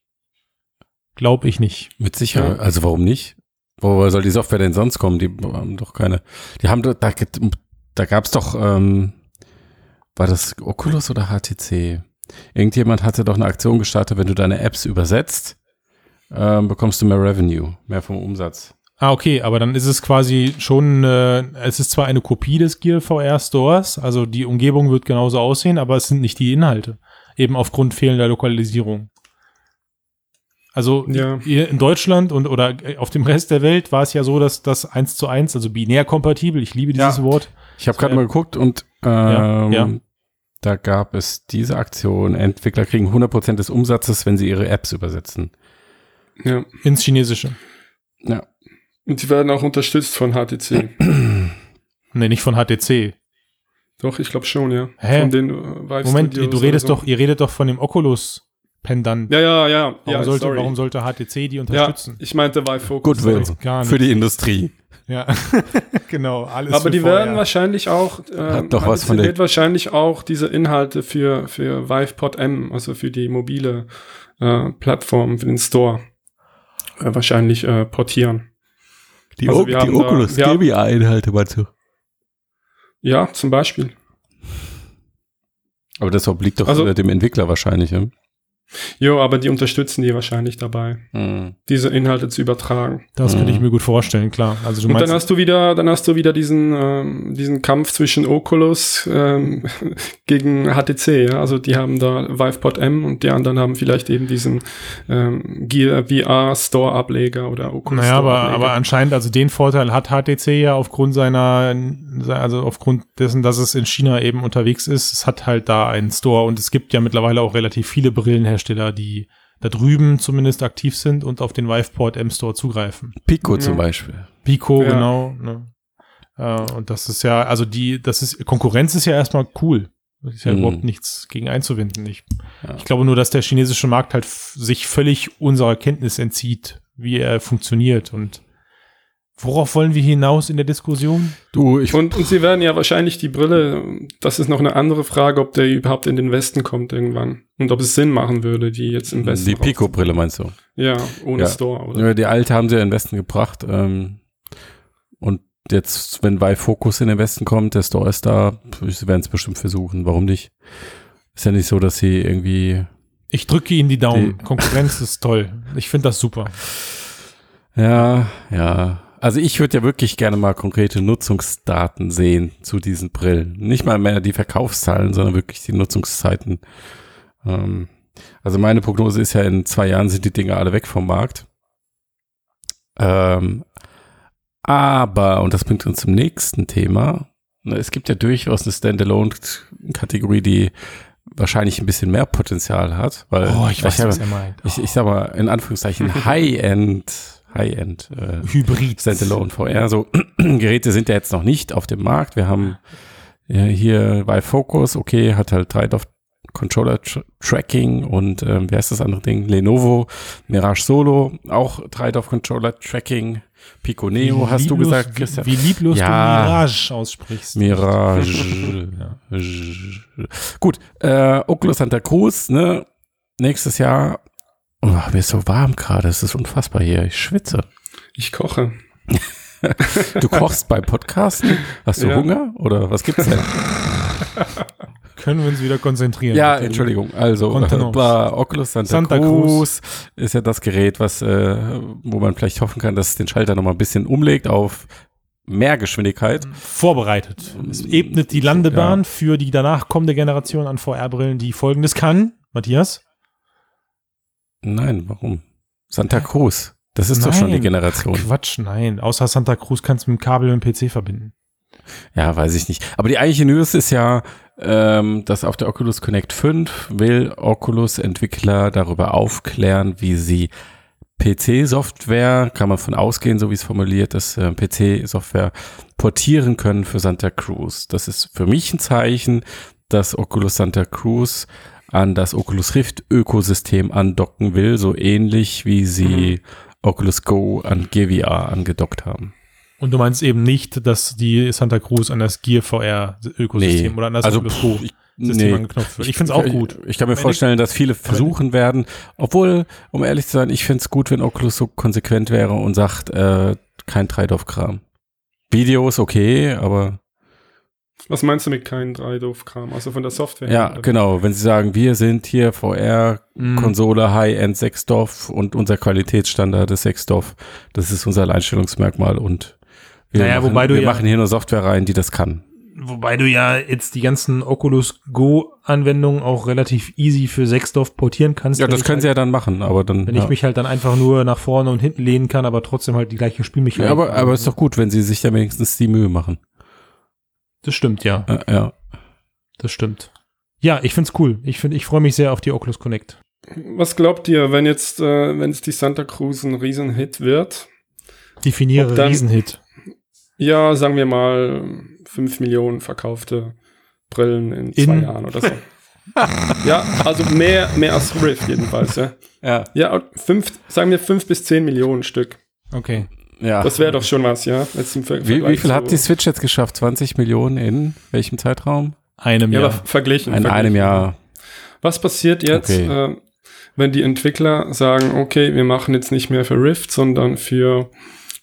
Mit Sicherheit. Ja. Also warum nicht? Wo soll die Software denn sonst kommen? Die haben doch keine. Die haben da gab's doch, war das Oculus oder HTC? Irgendjemand hatte doch eine Aktion gestartet, wenn du deine Apps übersetzt, bekommst du mehr Revenue, mehr vom Umsatz. Ah, okay, aber dann ist es quasi schon, es ist zwar eine Kopie des Gear VR Stores, also die Umgebung wird genauso aussehen, aber es sind nicht die Inhalte, eben aufgrund fehlender Lokalisierung. Also in Deutschland oder auf dem Rest der Welt war es ja so, dass das 1:1, also binär kompatibel, ich liebe dieses Wort. Ich habe gerade mal geguckt und da gab es diese Aktion, Entwickler kriegen 100% des Umsatzes, wenn sie ihre Apps übersetzen. Ja. Ins Chinesische. Ja. Und sie werden auch unterstützt von HTC. Nee, nicht von HTC. Doch, ich glaube schon, ja. Hä? Von den Vive Moment, Studios ihr redet doch von dem Oculus Pendant. Ja. Warum sollte HTC die unterstützen? Ja, ich meinte Vive Focus. Goodwill für die Industrie. Ja, genau. Alles. Aber die werden wahrscheinlich auch, diese Inhalte für Viveport M, also für die mobile Plattform, für den Store, wahrscheinlich portieren. Die Oculus GBA-Inhalte dazu. Ja, zum Beispiel. Aber das obliegt doch dem Entwickler wahrscheinlich, ja? Jo, aber die unterstützen die wahrscheinlich dabei, diese Inhalte zu übertragen. Das könnte ich mir gut vorstellen, klar. Also du meinst, dann hast du wieder diesen Kampf zwischen Oculus gegen HTC, ja? Also die haben da Viveport M und die anderen haben vielleicht eben diesen Gear VR Store Ableger oder Oculus Store Ableger. Aber anscheinend, also den Vorteil hat HTC ja aufgrund dessen, dass es in China eben unterwegs ist. Es hat halt da einen Store und es gibt ja mittlerweile auch relativ viele Brillenhersteller, die da drüben zumindest aktiv sind und auf den Viveport M Store zugreifen. Pico zum Beispiel. Pico, genau. Ne? Und das ist ja, also Konkurrenz ist ja erstmal cool. Das ist ja überhaupt nichts gegen einzuwenden. Ich glaube nur, dass der chinesische Markt halt sich völlig unserer Kenntnis entzieht, wie er funktioniert. Und worauf wollen wir hinaus in der Diskussion? Und sie werden ja wahrscheinlich die Brille, das ist noch eine andere Frage, ob der überhaupt in den Westen kommt irgendwann. Und ob es Sinn machen würde, die jetzt im Westen. Die Pico-Brille meinst du? Ja, ohne Store. Oder? Ja, die alte haben sie ja in den Westen gebracht. Und jetzt, wenn Vive Focus in den Westen kommt, der Store ist da, sie werden es bestimmt versuchen. Warum nicht? Ist ja nicht so, dass sie irgendwie... Ich drücke ihnen die Daumen. Konkurrenz ist toll. Ich finde das super. Ja. Also ich würde ja wirklich gerne mal konkrete Nutzungsdaten sehen zu diesen Brillen. Nicht mal mehr die Verkaufszahlen, sondern wirklich die Nutzungszeiten. Also meine Prognose ist ja, in 2 Jahren sind die Dinger alle weg vom Markt. Aber, und das bringt uns zum nächsten Thema, es gibt ja durchaus eine Standalone-Kategorie, die wahrscheinlich ein bisschen mehr Potenzial hat, weil ich sag mal, in Anführungszeichen High-End Hybrid Standalone VR, so Geräte sind ja jetzt noch nicht auf dem Markt. Wir haben hier bei Focus, okay, hat halt 3 Controller Tracking und wie heißt das andere Ding? Lenovo Mirage Solo, auch 3DOF Controller Tracking. Pico Neo, hast du gesagt, Christian? Wie lieblos du Mirage aussprichst. Mirage. Gut, Oculus Santa Cruz, ne? Nächstes Jahr. Oh, mir ist so warm gerade, es ist unfassbar hier. Ich schwitze. Ich koche. Du kochst beim Podcasten? Hast du Hunger? Oder was gibt's denn? Können wir uns wieder konzentrieren. Ja, Entschuldigung. Also, Oculus Santa Cruz ist ja das Gerät, wo man vielleicht hoffen kann, dass es den Schalter nochmal ein bisschen umlegt auf mehr Geschwindigkeit. Vorbereitet. Es ebnet die Landebahn für die danach kommende Generation an VR-Brillen, die Folgendes kann. Matthias? Nein, warum? Santa Cruz. Das ist doch schon die Generation. Quatsch, nein. Außer Santa Cruz kannst du mit dem Kabel und dem PC verbinden. Ja, weiß ich nicht. Aber die eigentliche News ist ja, dass auf der Oculus Connect 5 will Oculus-Entwickler darüber aufklären, wie sie PC-Software, kann man von ausgehen, so wie es formuliert ist, PC-Software portieren können für Santa Cruz. Das ist für mich ein Zeichen, dass Oculus Santa Cruz an das Oculus Rift-Ökosystem andocken will, so ähnlich wie sie Oculus Go an Gear VR angedockt haben. Und du meinst eben nicht, dass die Santa Cruz an das Gear VR-Ökosystem oder an das Oculus Go-System angeknüpft wird. Ich finde es auch gut. Ich kann mir vorstellen, dass viele versuchen werden, obwohl, um ehrlich zu sein, ich finde es gut, wenn Oculus so konsequent wäre und sagt, kein Trade-off-Kram. Video ist okay, aber... Was meinst du mit keinem 3-Doof-Kram? Also von der Software her? Ja, genau. Wenn sie sagen, wir sind hier VR-Konsole, High-End 6-Dorf und unser Qualitätsstandard ist 6-Dorf. Das ist unser Alleinstellungsmerkmal und wir machen hier nur Software rein, die das kann. Wobei du ja jetzt die ganzen Oculus Go-Anwendungen auch relativ easy für 6-Dorf portieren kannst. Ja, das können sie ja dann machen, aber dann... Wenn ich mich halt dann einfach nur nach vorne und hinten lehnen kann, aber trotzdem halt die gleiche Spielmechanik. Ja, aber ist doch gut, wenn sie sich da wenigstens die Mühe machen. Das stimmt, ja. Das stimmt. Ja, ich find's cool. Ich freue mich sehr auf die Oculus Connect. Was glaubt ihr, wenn jetzt die Santa Cruz ein Riesenhit wird? Definiere dann, Riesenhit. Ja, sagen wir mal 5 Millionen verkaufte Brillen in 2 Jahren oder so. Ja, also mehr als Rift jedenfalls, ja. Ja, 5 bis 10 Millionen Stück. Okay. Ja. Das wäre doch schon was, ja. Wie viel hat die Switch jetzt geschafft? 20 Millionen in welchem Zeitraum? Einem Jahr. Aber verglichen. In einem Jahr. Was passiert jetzt, wenn die Entwickler sagen, okay, wir machen jetzt nicht mehr für Rift, sondern für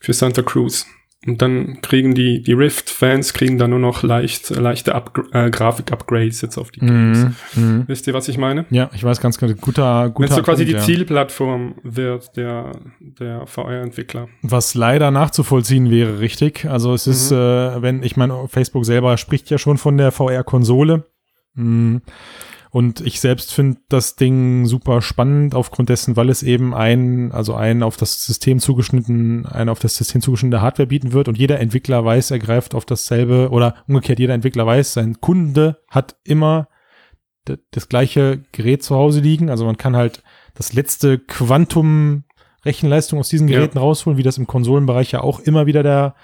Santa Cruz. Und dann kriegen die Rift-Fans dann nur noch leichte Grafik-Upgrades jetzt auf die Games. Mhm. Wisst ihr, was ich meine? Ja, ich weiß ganz genau. Guter Wenn so quasi die Zielplattform wird der VR-Entwickler. Was leider nachzuvollziehen wäre, richtig. Also es ist, ich meine, Facebook selber spricht ja schon von der VR-Konsole. Mhm. Und ich selbst finde das Ding super spannend aufgrund dessen, weil es eben eine auf das System zugeschnittene Hardware bieten wird und jeder Entwickler weiß, er greift auf dasselbe oder umgekehrt, jeder Entwickler weiß, sein Kunde hat immer das gleiche Gerät zu Hause liegen. Also man kann halt das letzte Quantum Rechenleistung aus diesen Geräten rausholen, wie das im Konsolenbereich ja auch immer wieder der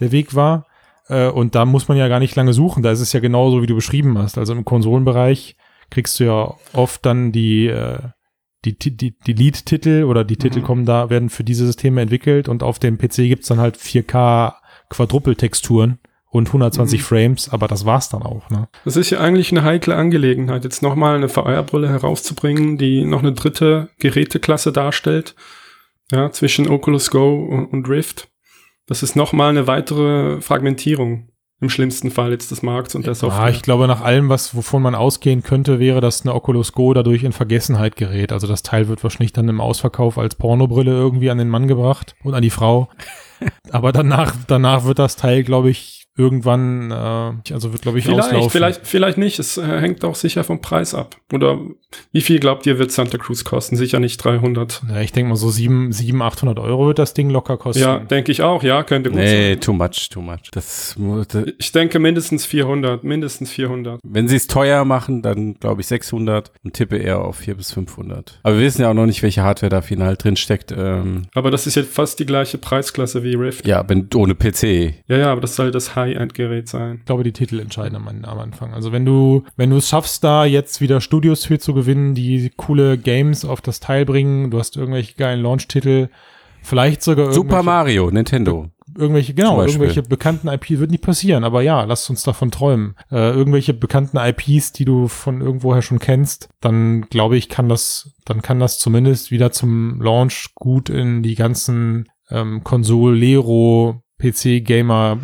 Weg war. Und da muss man ja gar nicht lange suchen. Da ist es ja genauso, wie du beschrieben hast. Also im Konsolenbereich kriegst du ja oft dann die Lead-Titel oder die Titel kommen da, werden für diese Systeme entwickelt und auf dem PC gibt's dann halt 4K Quadruppeltexturen und 120 Frames, aber das war's dann auch, ne? Das ist ja eigentlich eine heikle Angelegenheit, jetzt nochmal eine VR-Brille herauszubringen, die noch eine dritte Geräteklasse darstellt, ja, zwischen Oculus Go und Rift. Das ist nochmal eine weitere Fragmentierung, im schlimmsten Fall jetzt des Markts und der Software. Ja, ich glaube, nach allem, wovon man ausgehen könnte, wäre, dass eine Oculus Go dadurch in Vergessenheit gerät. Also das Teil wird wahrscheinlich dann im Ausverkauf als Pornobrille irgendwie an den Mann gebracht und an die Frau. Aber danach wird das Teil, glaube ich, irgendwann, auslaufen. Vielleicht nicht. Es hängt auch sicher vom Preis ab. Oder wie viel, glaubt ihr, wird Santa Cruz kosten? Sicher nicht 300. Na, ich denke mal, so 700-800 Euro wird das Ding locker kosten. Ja, denke ich auch. Ja, könnte gut sein. Nee, too much. Ich denke mindestens 400. Wenn sie es teuer machen, dann glaube ich 600 und tippe eher auf 400 bis 500. Aber wir wissen ja auch noch nicht, welche Hardware da final drin steckt. Aber das ist jetzt fast die gleiche Preisklasse wie Rift. Ja, ohne PC. Ja, aber das soll das High-End-Gerät sein. Ich glaube, die Titel entscheiden am Anfang. Also wenn du es schaffst, da jetzt wieder Studios für zu gewinnen, die coole Games auf das Teil bringen, du hast irgendwelche geilen Launch-Titel, vielleicht sogar Super Mario, Nintendo. Irgendwelche bekannten IPs, wird nicht passieren, aber ja, lasst uns davon träumen. Irgendwelche bekannten IPs, die du von irgendwoher schon kennst, dann glaube ich, kann das zumindest wieder zum Launch gut in die ganzen Konsolero, PC-Gamer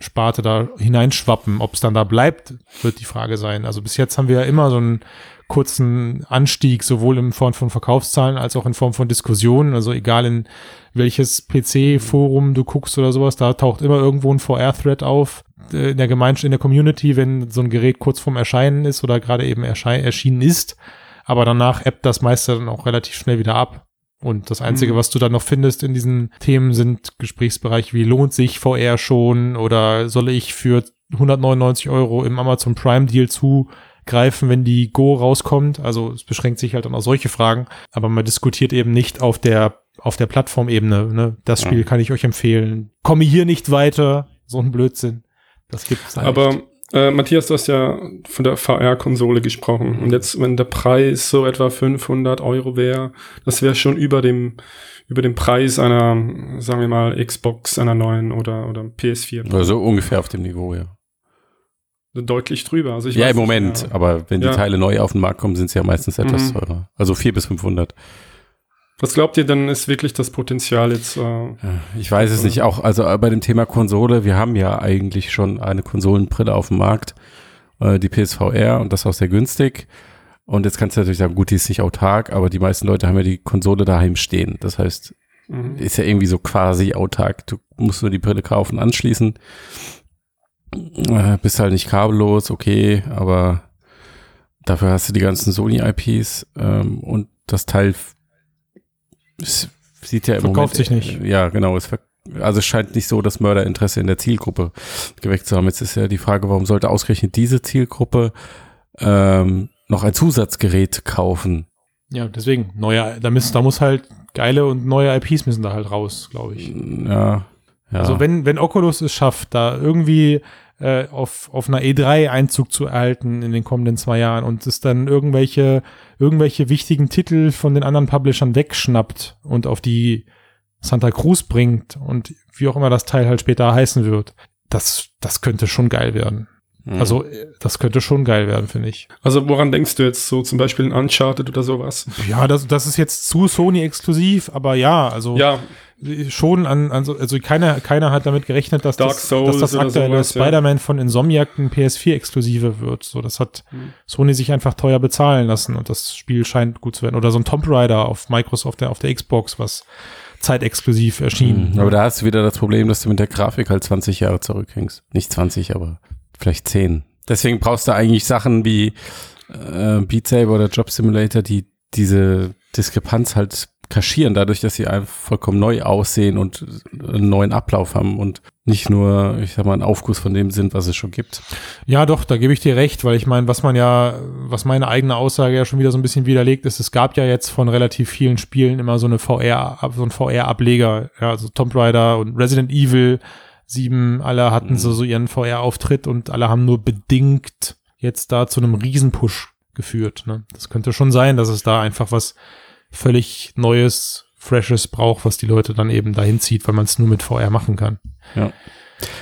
Sparte da hineinschwappen. Ob es dann da bleibt, wird die Frage sein. Also bis jetzt haben wir ja immer so einen kurzen Anstieg, sowohl in Form von Verkaufszahlen als auch in Form von Diskussionen. Also egal in welches PC-Forum du guckst oder sowas, da taucht immer irgendwo ein VR-Thread auf. In der Gemeinschaft, in der Community, wenn so ein Gerät kurz vorm Erscheinen ist oder gerade eben erschienen ist. Aber danach ebbt das meiste dann auch relativ schnell wieder ab. Und das Einzige, was du dann noch findest in diesen Themen, sind Gesprächsbereiche wie, lohnt sich VR schon oder soll ich für 199 Euro im Amazon Prime Deal zugreifen, wenn die Go rauskommt? Also es beschränkt sich halt dann auf solche Fragen, aber man diskutiert eben nicht auf der Plattformebene, ne? Das Spiel kann ich euch empfehlen. Komme hier nicht weiter, so ein Blödsinn. Das gibt's halt. Aber Matthias, du hast ja von der VR-Konsole gesprochen. Und jetzt, wenn der Preis so etwa 500 Euro wäre, das wäre schon über dem Preis einer, sagen wir mal, Xbox, einer neuen oder PS4. Also ungefähr auf dem Niveau, ja. Deutlich drüber. Also ich weiß, im Moment. Ja. Aber wenn die Teile neu auf den Markt kommen, sind sie ja meistens etwas teurer. Also 4 bis 500. Was glaubt ihr denn, ist wirklich das Potenzial jetzt? Ich weiß es nicht. Auch also bei dem Thema Konsole, wir haben ja eigentlich schon eine Konsolenbrille auf dem Markt, die PSVR, und das auch sehr günstig. Und jetzt kannst du natürlich sagen, gut, die ist nicht autark, aber die meisten Leute haben ja die Konsole daheim stehen. Das heißt, ist ja irgendwie so quasi autark. Du musst nur die Brille kaufen, anschließen. Bist halt nicht kabellos, okay, aber dafür hast du die ganzen Sony-IPs und das Teil sieht ja im Moment, verkauft sich nicht. Ja, genau. Also es scheint nicht so das Mörderinteresse in der Zielgruppe geweckt zu haben. Jetzt ist ja die Frage, warum sollte ausgerechnet diese Zielgruppe noch ein Zusatzgerät kaufen? Ja, deswegen. Da muss halt geile und neue IPs müssen da halt raus, glaube ich. Ja. Also wenn Oculus es schafft, da irgendwie auf einer E3 Einzug zu erhalten in den kommenden 2 Jahren und es dann irgendwelche wichtigen Titel von den anderen Publishern wegschnappt und auf die Santa Cruz bringt und wie auch immer das Teil halt später heißen wird, das könnte schon geil werden. Also, das könnte schon geil werden, finde ich. Also, woran denkst du jetzt so? Zum Beispiel in Uncharted oder sowas? Ja, das ist jetzt zu Sony-exklusiv, aber ja, also schon also keiner hat damit gerechnet, dass das aktuelle Spider-Man von Insomniac ein PS4-Exklusive wird. So, das hat Sony sich einfach teuer bezahlen lassen und das Spiel scheint gut zu werden. Oder so ein Tomb Raider auf Microsoft, auf der Xbox, was zeitexklusiv erschien. Aber da hast du wieder das Problem, dass du mit der Grafik halt 20 Jahre zurückhängst. Nicht 20, aber vielleicht 10. Deswegen brauchst du eigentlich Sachen wie Beat Saber oder Job Simulator, die diese Diskrepanz halt kaschieren, dadurch, dass sie einfach vollkommen neu aussehen und einen neuen Ablauf haben und nicht nur, ich sag mal, ein Aufguss von dem sind, was es schon gibt. Ja, doch, da gebe ich dir recht, weil ich meine, was meine eigene Aussage ja schon wieder so ein bisschen widerlegt ist, es gab ja jetzt von relativ vielen Spielen immer so einen VR-Ableger, ja, also Tomb Raider und Resident Evil 7, alle hatten so ihren VR-Auftritt und alle haben nur bedingt jetzt da zu einem Riesenpush geführt, ne? Das könnte schon sein, dass es da einfach was völlig Neues, Freshes braucht, was die Leute dann eben dahin zieht, weil man es nur mit VR machen kann. Ja.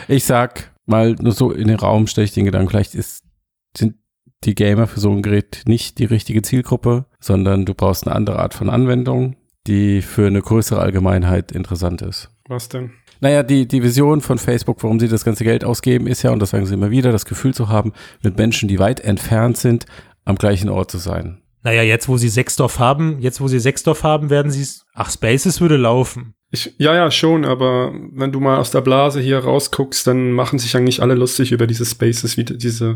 Ich sag mal, nur so in den Raum stelle ich den Gedanken, vielleicht sind die Gamer für so ein Gerät nicht die richtige Zielgruppe, sondern du brauchst eine andere Art von Anwendung, die für eine größere Allgemeinheit interessant ist. Was denn? Naja, die Vision von Facebook, warum sie das ganze Geld ausgeben, ist ja, und das sagen sie immer wieder, das Gefühl zu haben, mit Menschen, die weit entfernt sind, am gleichen Ort zu sein. Naja, jetzt wo sie Sechsdorf haben, werden sie es. Ach, Spaces würde laufen. Ja, schon, aber wenn du mal aus der Blase hier rausguckst, dann machen sich eigentlich alle lustig über diese Spaces, wie diese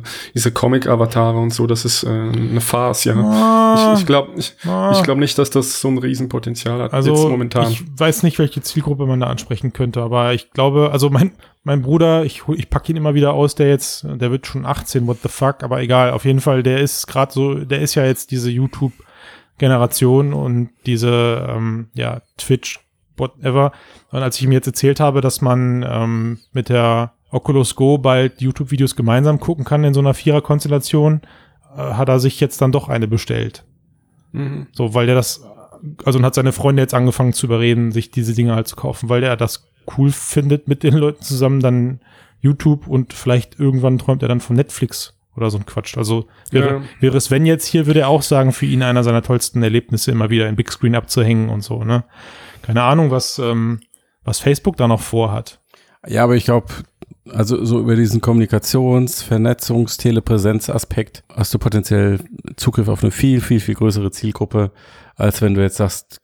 Comic-Avatare und so. Das ist eine Farce, ja. Ah, ich glaub nicht, dass das so ein Riesenpotenzial hat, also jetzt momentan. Ich weiß nicht, welche Zielgruppe man da ansprechen könnte, aber ich glaube, also mein Bruder, ich packe ihn immer wieder aus, der wird schon 18, what the fuck, aber egal, auf jeden Fall, der ist ja jetzt diese YouTube-Generation und diese Twitch-Generation. Whatever. Und als ich ihm jetzt erzählt habe, dass man mit der Oculus Go bald YouTube-Videos gemeinsam gucken kann in so einer Vierer-Konstellation, hat er sich jetzt dann doch eine bestellt. Mhm. So, weil der das, also und hat seine Freunde jetzt angefangen zu überreden, sich diese Dinge halt zu kaufen, weil der das cool findet, mit den Leuten zusammen dann YouTube und vielleicht irgendwann träumt er dann von Netflix oder so ein Quatsch. Also wäre Sven jetzt hier, würde er auch sagen, für ihn einer seiner tollsten Erlebnisse immer wieder im Big Screen abzuhängen und so, ne? Keine Ahnung, was Facebook da noch vorhat. Ja, aber ich glaube, also so über diesen Kommunikations-, Vernetzungs-, Telepräsenz-Aspekt hast du potenziell Zugriff auf eine viel, viel, viel größere Zielgruppe, als wenn du jetzt sagst,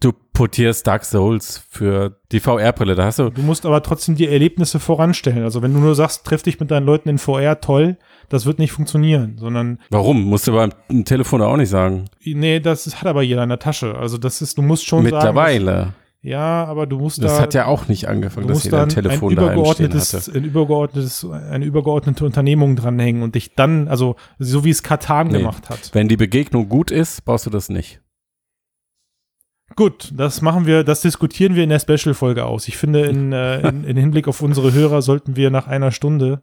du portierst Dark Souls für die VR-Brille. Da hast du. Du musst aber trotzdem die Erlebnisse voranstellen. Also wenn du nur sagst, triff dich mit deinen Leuten in VR, toll, das wird nicht funktionieren, sondern. Warum? Musst du beim Telefon auch nicht sagen. Nee, das hat aber jeder in der Tasche. Also das ist, du musst schon mittlerweile. Sagen. Mittlerweile. Ja, aber du musst das hat ja auch nicht angefangen, dass jeder ein Telefon daheim stehen hatte. Eine übergeordnete Unternehmung dranhängen und dich dann, also so wie es Katan gemacht hat. Wenn die Begegnung gut ist, brauchst du das nicht. Gut, das diskutieren wir in der Special-Folge aus. Ich finde, in Hinblick auf unsere Hörer sollten wir nach einer Stunde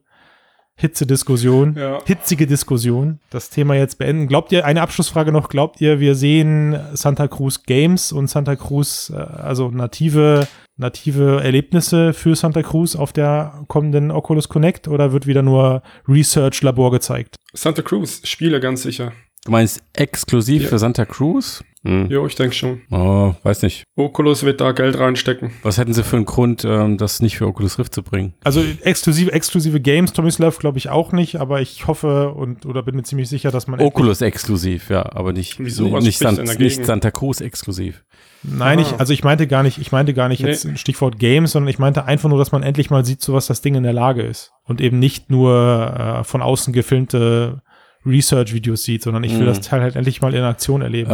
hitzige Diskussion, das Thema jetzt beenden. Glaubt ihr, eine Abschlussfrage noch, wir sehen Santa Cruz Games und Santa Cruz, also native Erlebnisse für Santa Cruz auf der kommenden Oculus Connect oder wird wieder nur Research-Labor gezeigt? Santa Cruz, Spiele ganz sicher. Du meinst exklusiv für Santa Cruz? Hm. Jo, ich denke schon. Oh, weiß nicht. Oculus wird da Geld reinstecken. Was hätten sie für einen Grund, das nicht für Oculus Rift zu bringen? Also exklusive Games, Tomislav, glaube ich auch nicht, aber ich hoffe oder bin mir ziemlich sicher, dass man Oculus exklusiv, ja, aber nicht Santa Cruz exklusiv. Nein, ich meinte gar nicht jetzt Stichwort Games, sondern ich meinte einfach nur, dass man endlich mal sieht, zu was das Ding in der Lage ist und eben nicht nur von außen gefilmte Research-Videos sieht, sondern ich will das Teil halt endlich mal in Aktion erleben.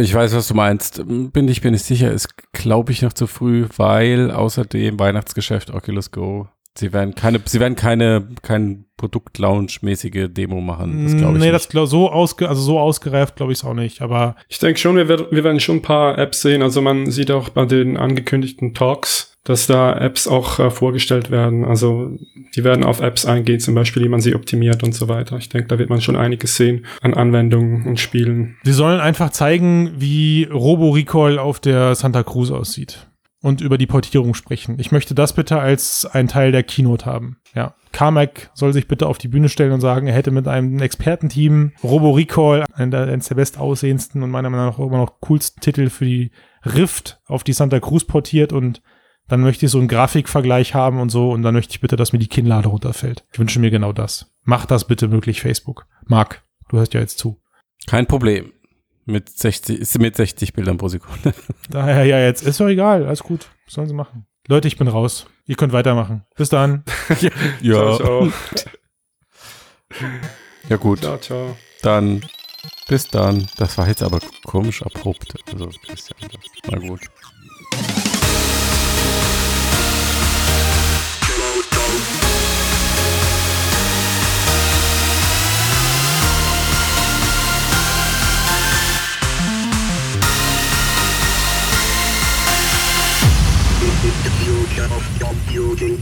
Ich weiß, was du meinst. Bin ich sicher, ist, glaube ich, noch zu früh, weil außerdem Weihnachtsgeschäft Oculus Go. Sie werden kein Produkt-Launch-mäßige Demo machen. Das glaube ich nicht. So ausgereift glaube ich es auch nicht. Aber ich denke schon, wir werden schon ein paar Apps sehen. Also man sieht auch bei den angekündigten Talks, dass da Apps auch vorgestellt werden. Also die werden auf Apps eingehen, zum Beispiel, wie man sie optimiert und so weiter. Ich denke, da wird man schon einiges sehen an Anwendungen und Spielen. Sie sollen einfach zeigen, wie Robo-Recall auf der Santa Cruz aussieht. Und über die Portierung sprechen. Ich möchte das bitte als einen Teil der Keynote haben. Ja. Carmack soll sich bitte auf die Bühne stellen und sagen, er hätte mit einem Expertenteam Robo-Recall, eines der bestaussehendsten und meiner Meinung nach immer noch coolsten Titel für die Rift auf die Santa Cruz portiert und dann möchte ich so einen Grafikvergleich haben und so und dann möchte ich bitte, dass mir die Kinnlade runterfällt. Ich wünsche mir genau das. Mach das bitte möglich, Facebook. Marc, du hörst ja jetzt zu. Kein Problem. Mit 60 Bildern pro Sekunde. Daher ja, jetzt ist doch egal, alles gut, was sollen sie machen. Leute, ich bin raus. Ihr könnt weitermachen. Bis dann. Ja. Ciao, ciao. Ja gut. Ciao, ciao. Dann Bis dann. Das war jetzt aber komisch abrupt. Also ein bisschen anders. Na gut. This is the future of computing.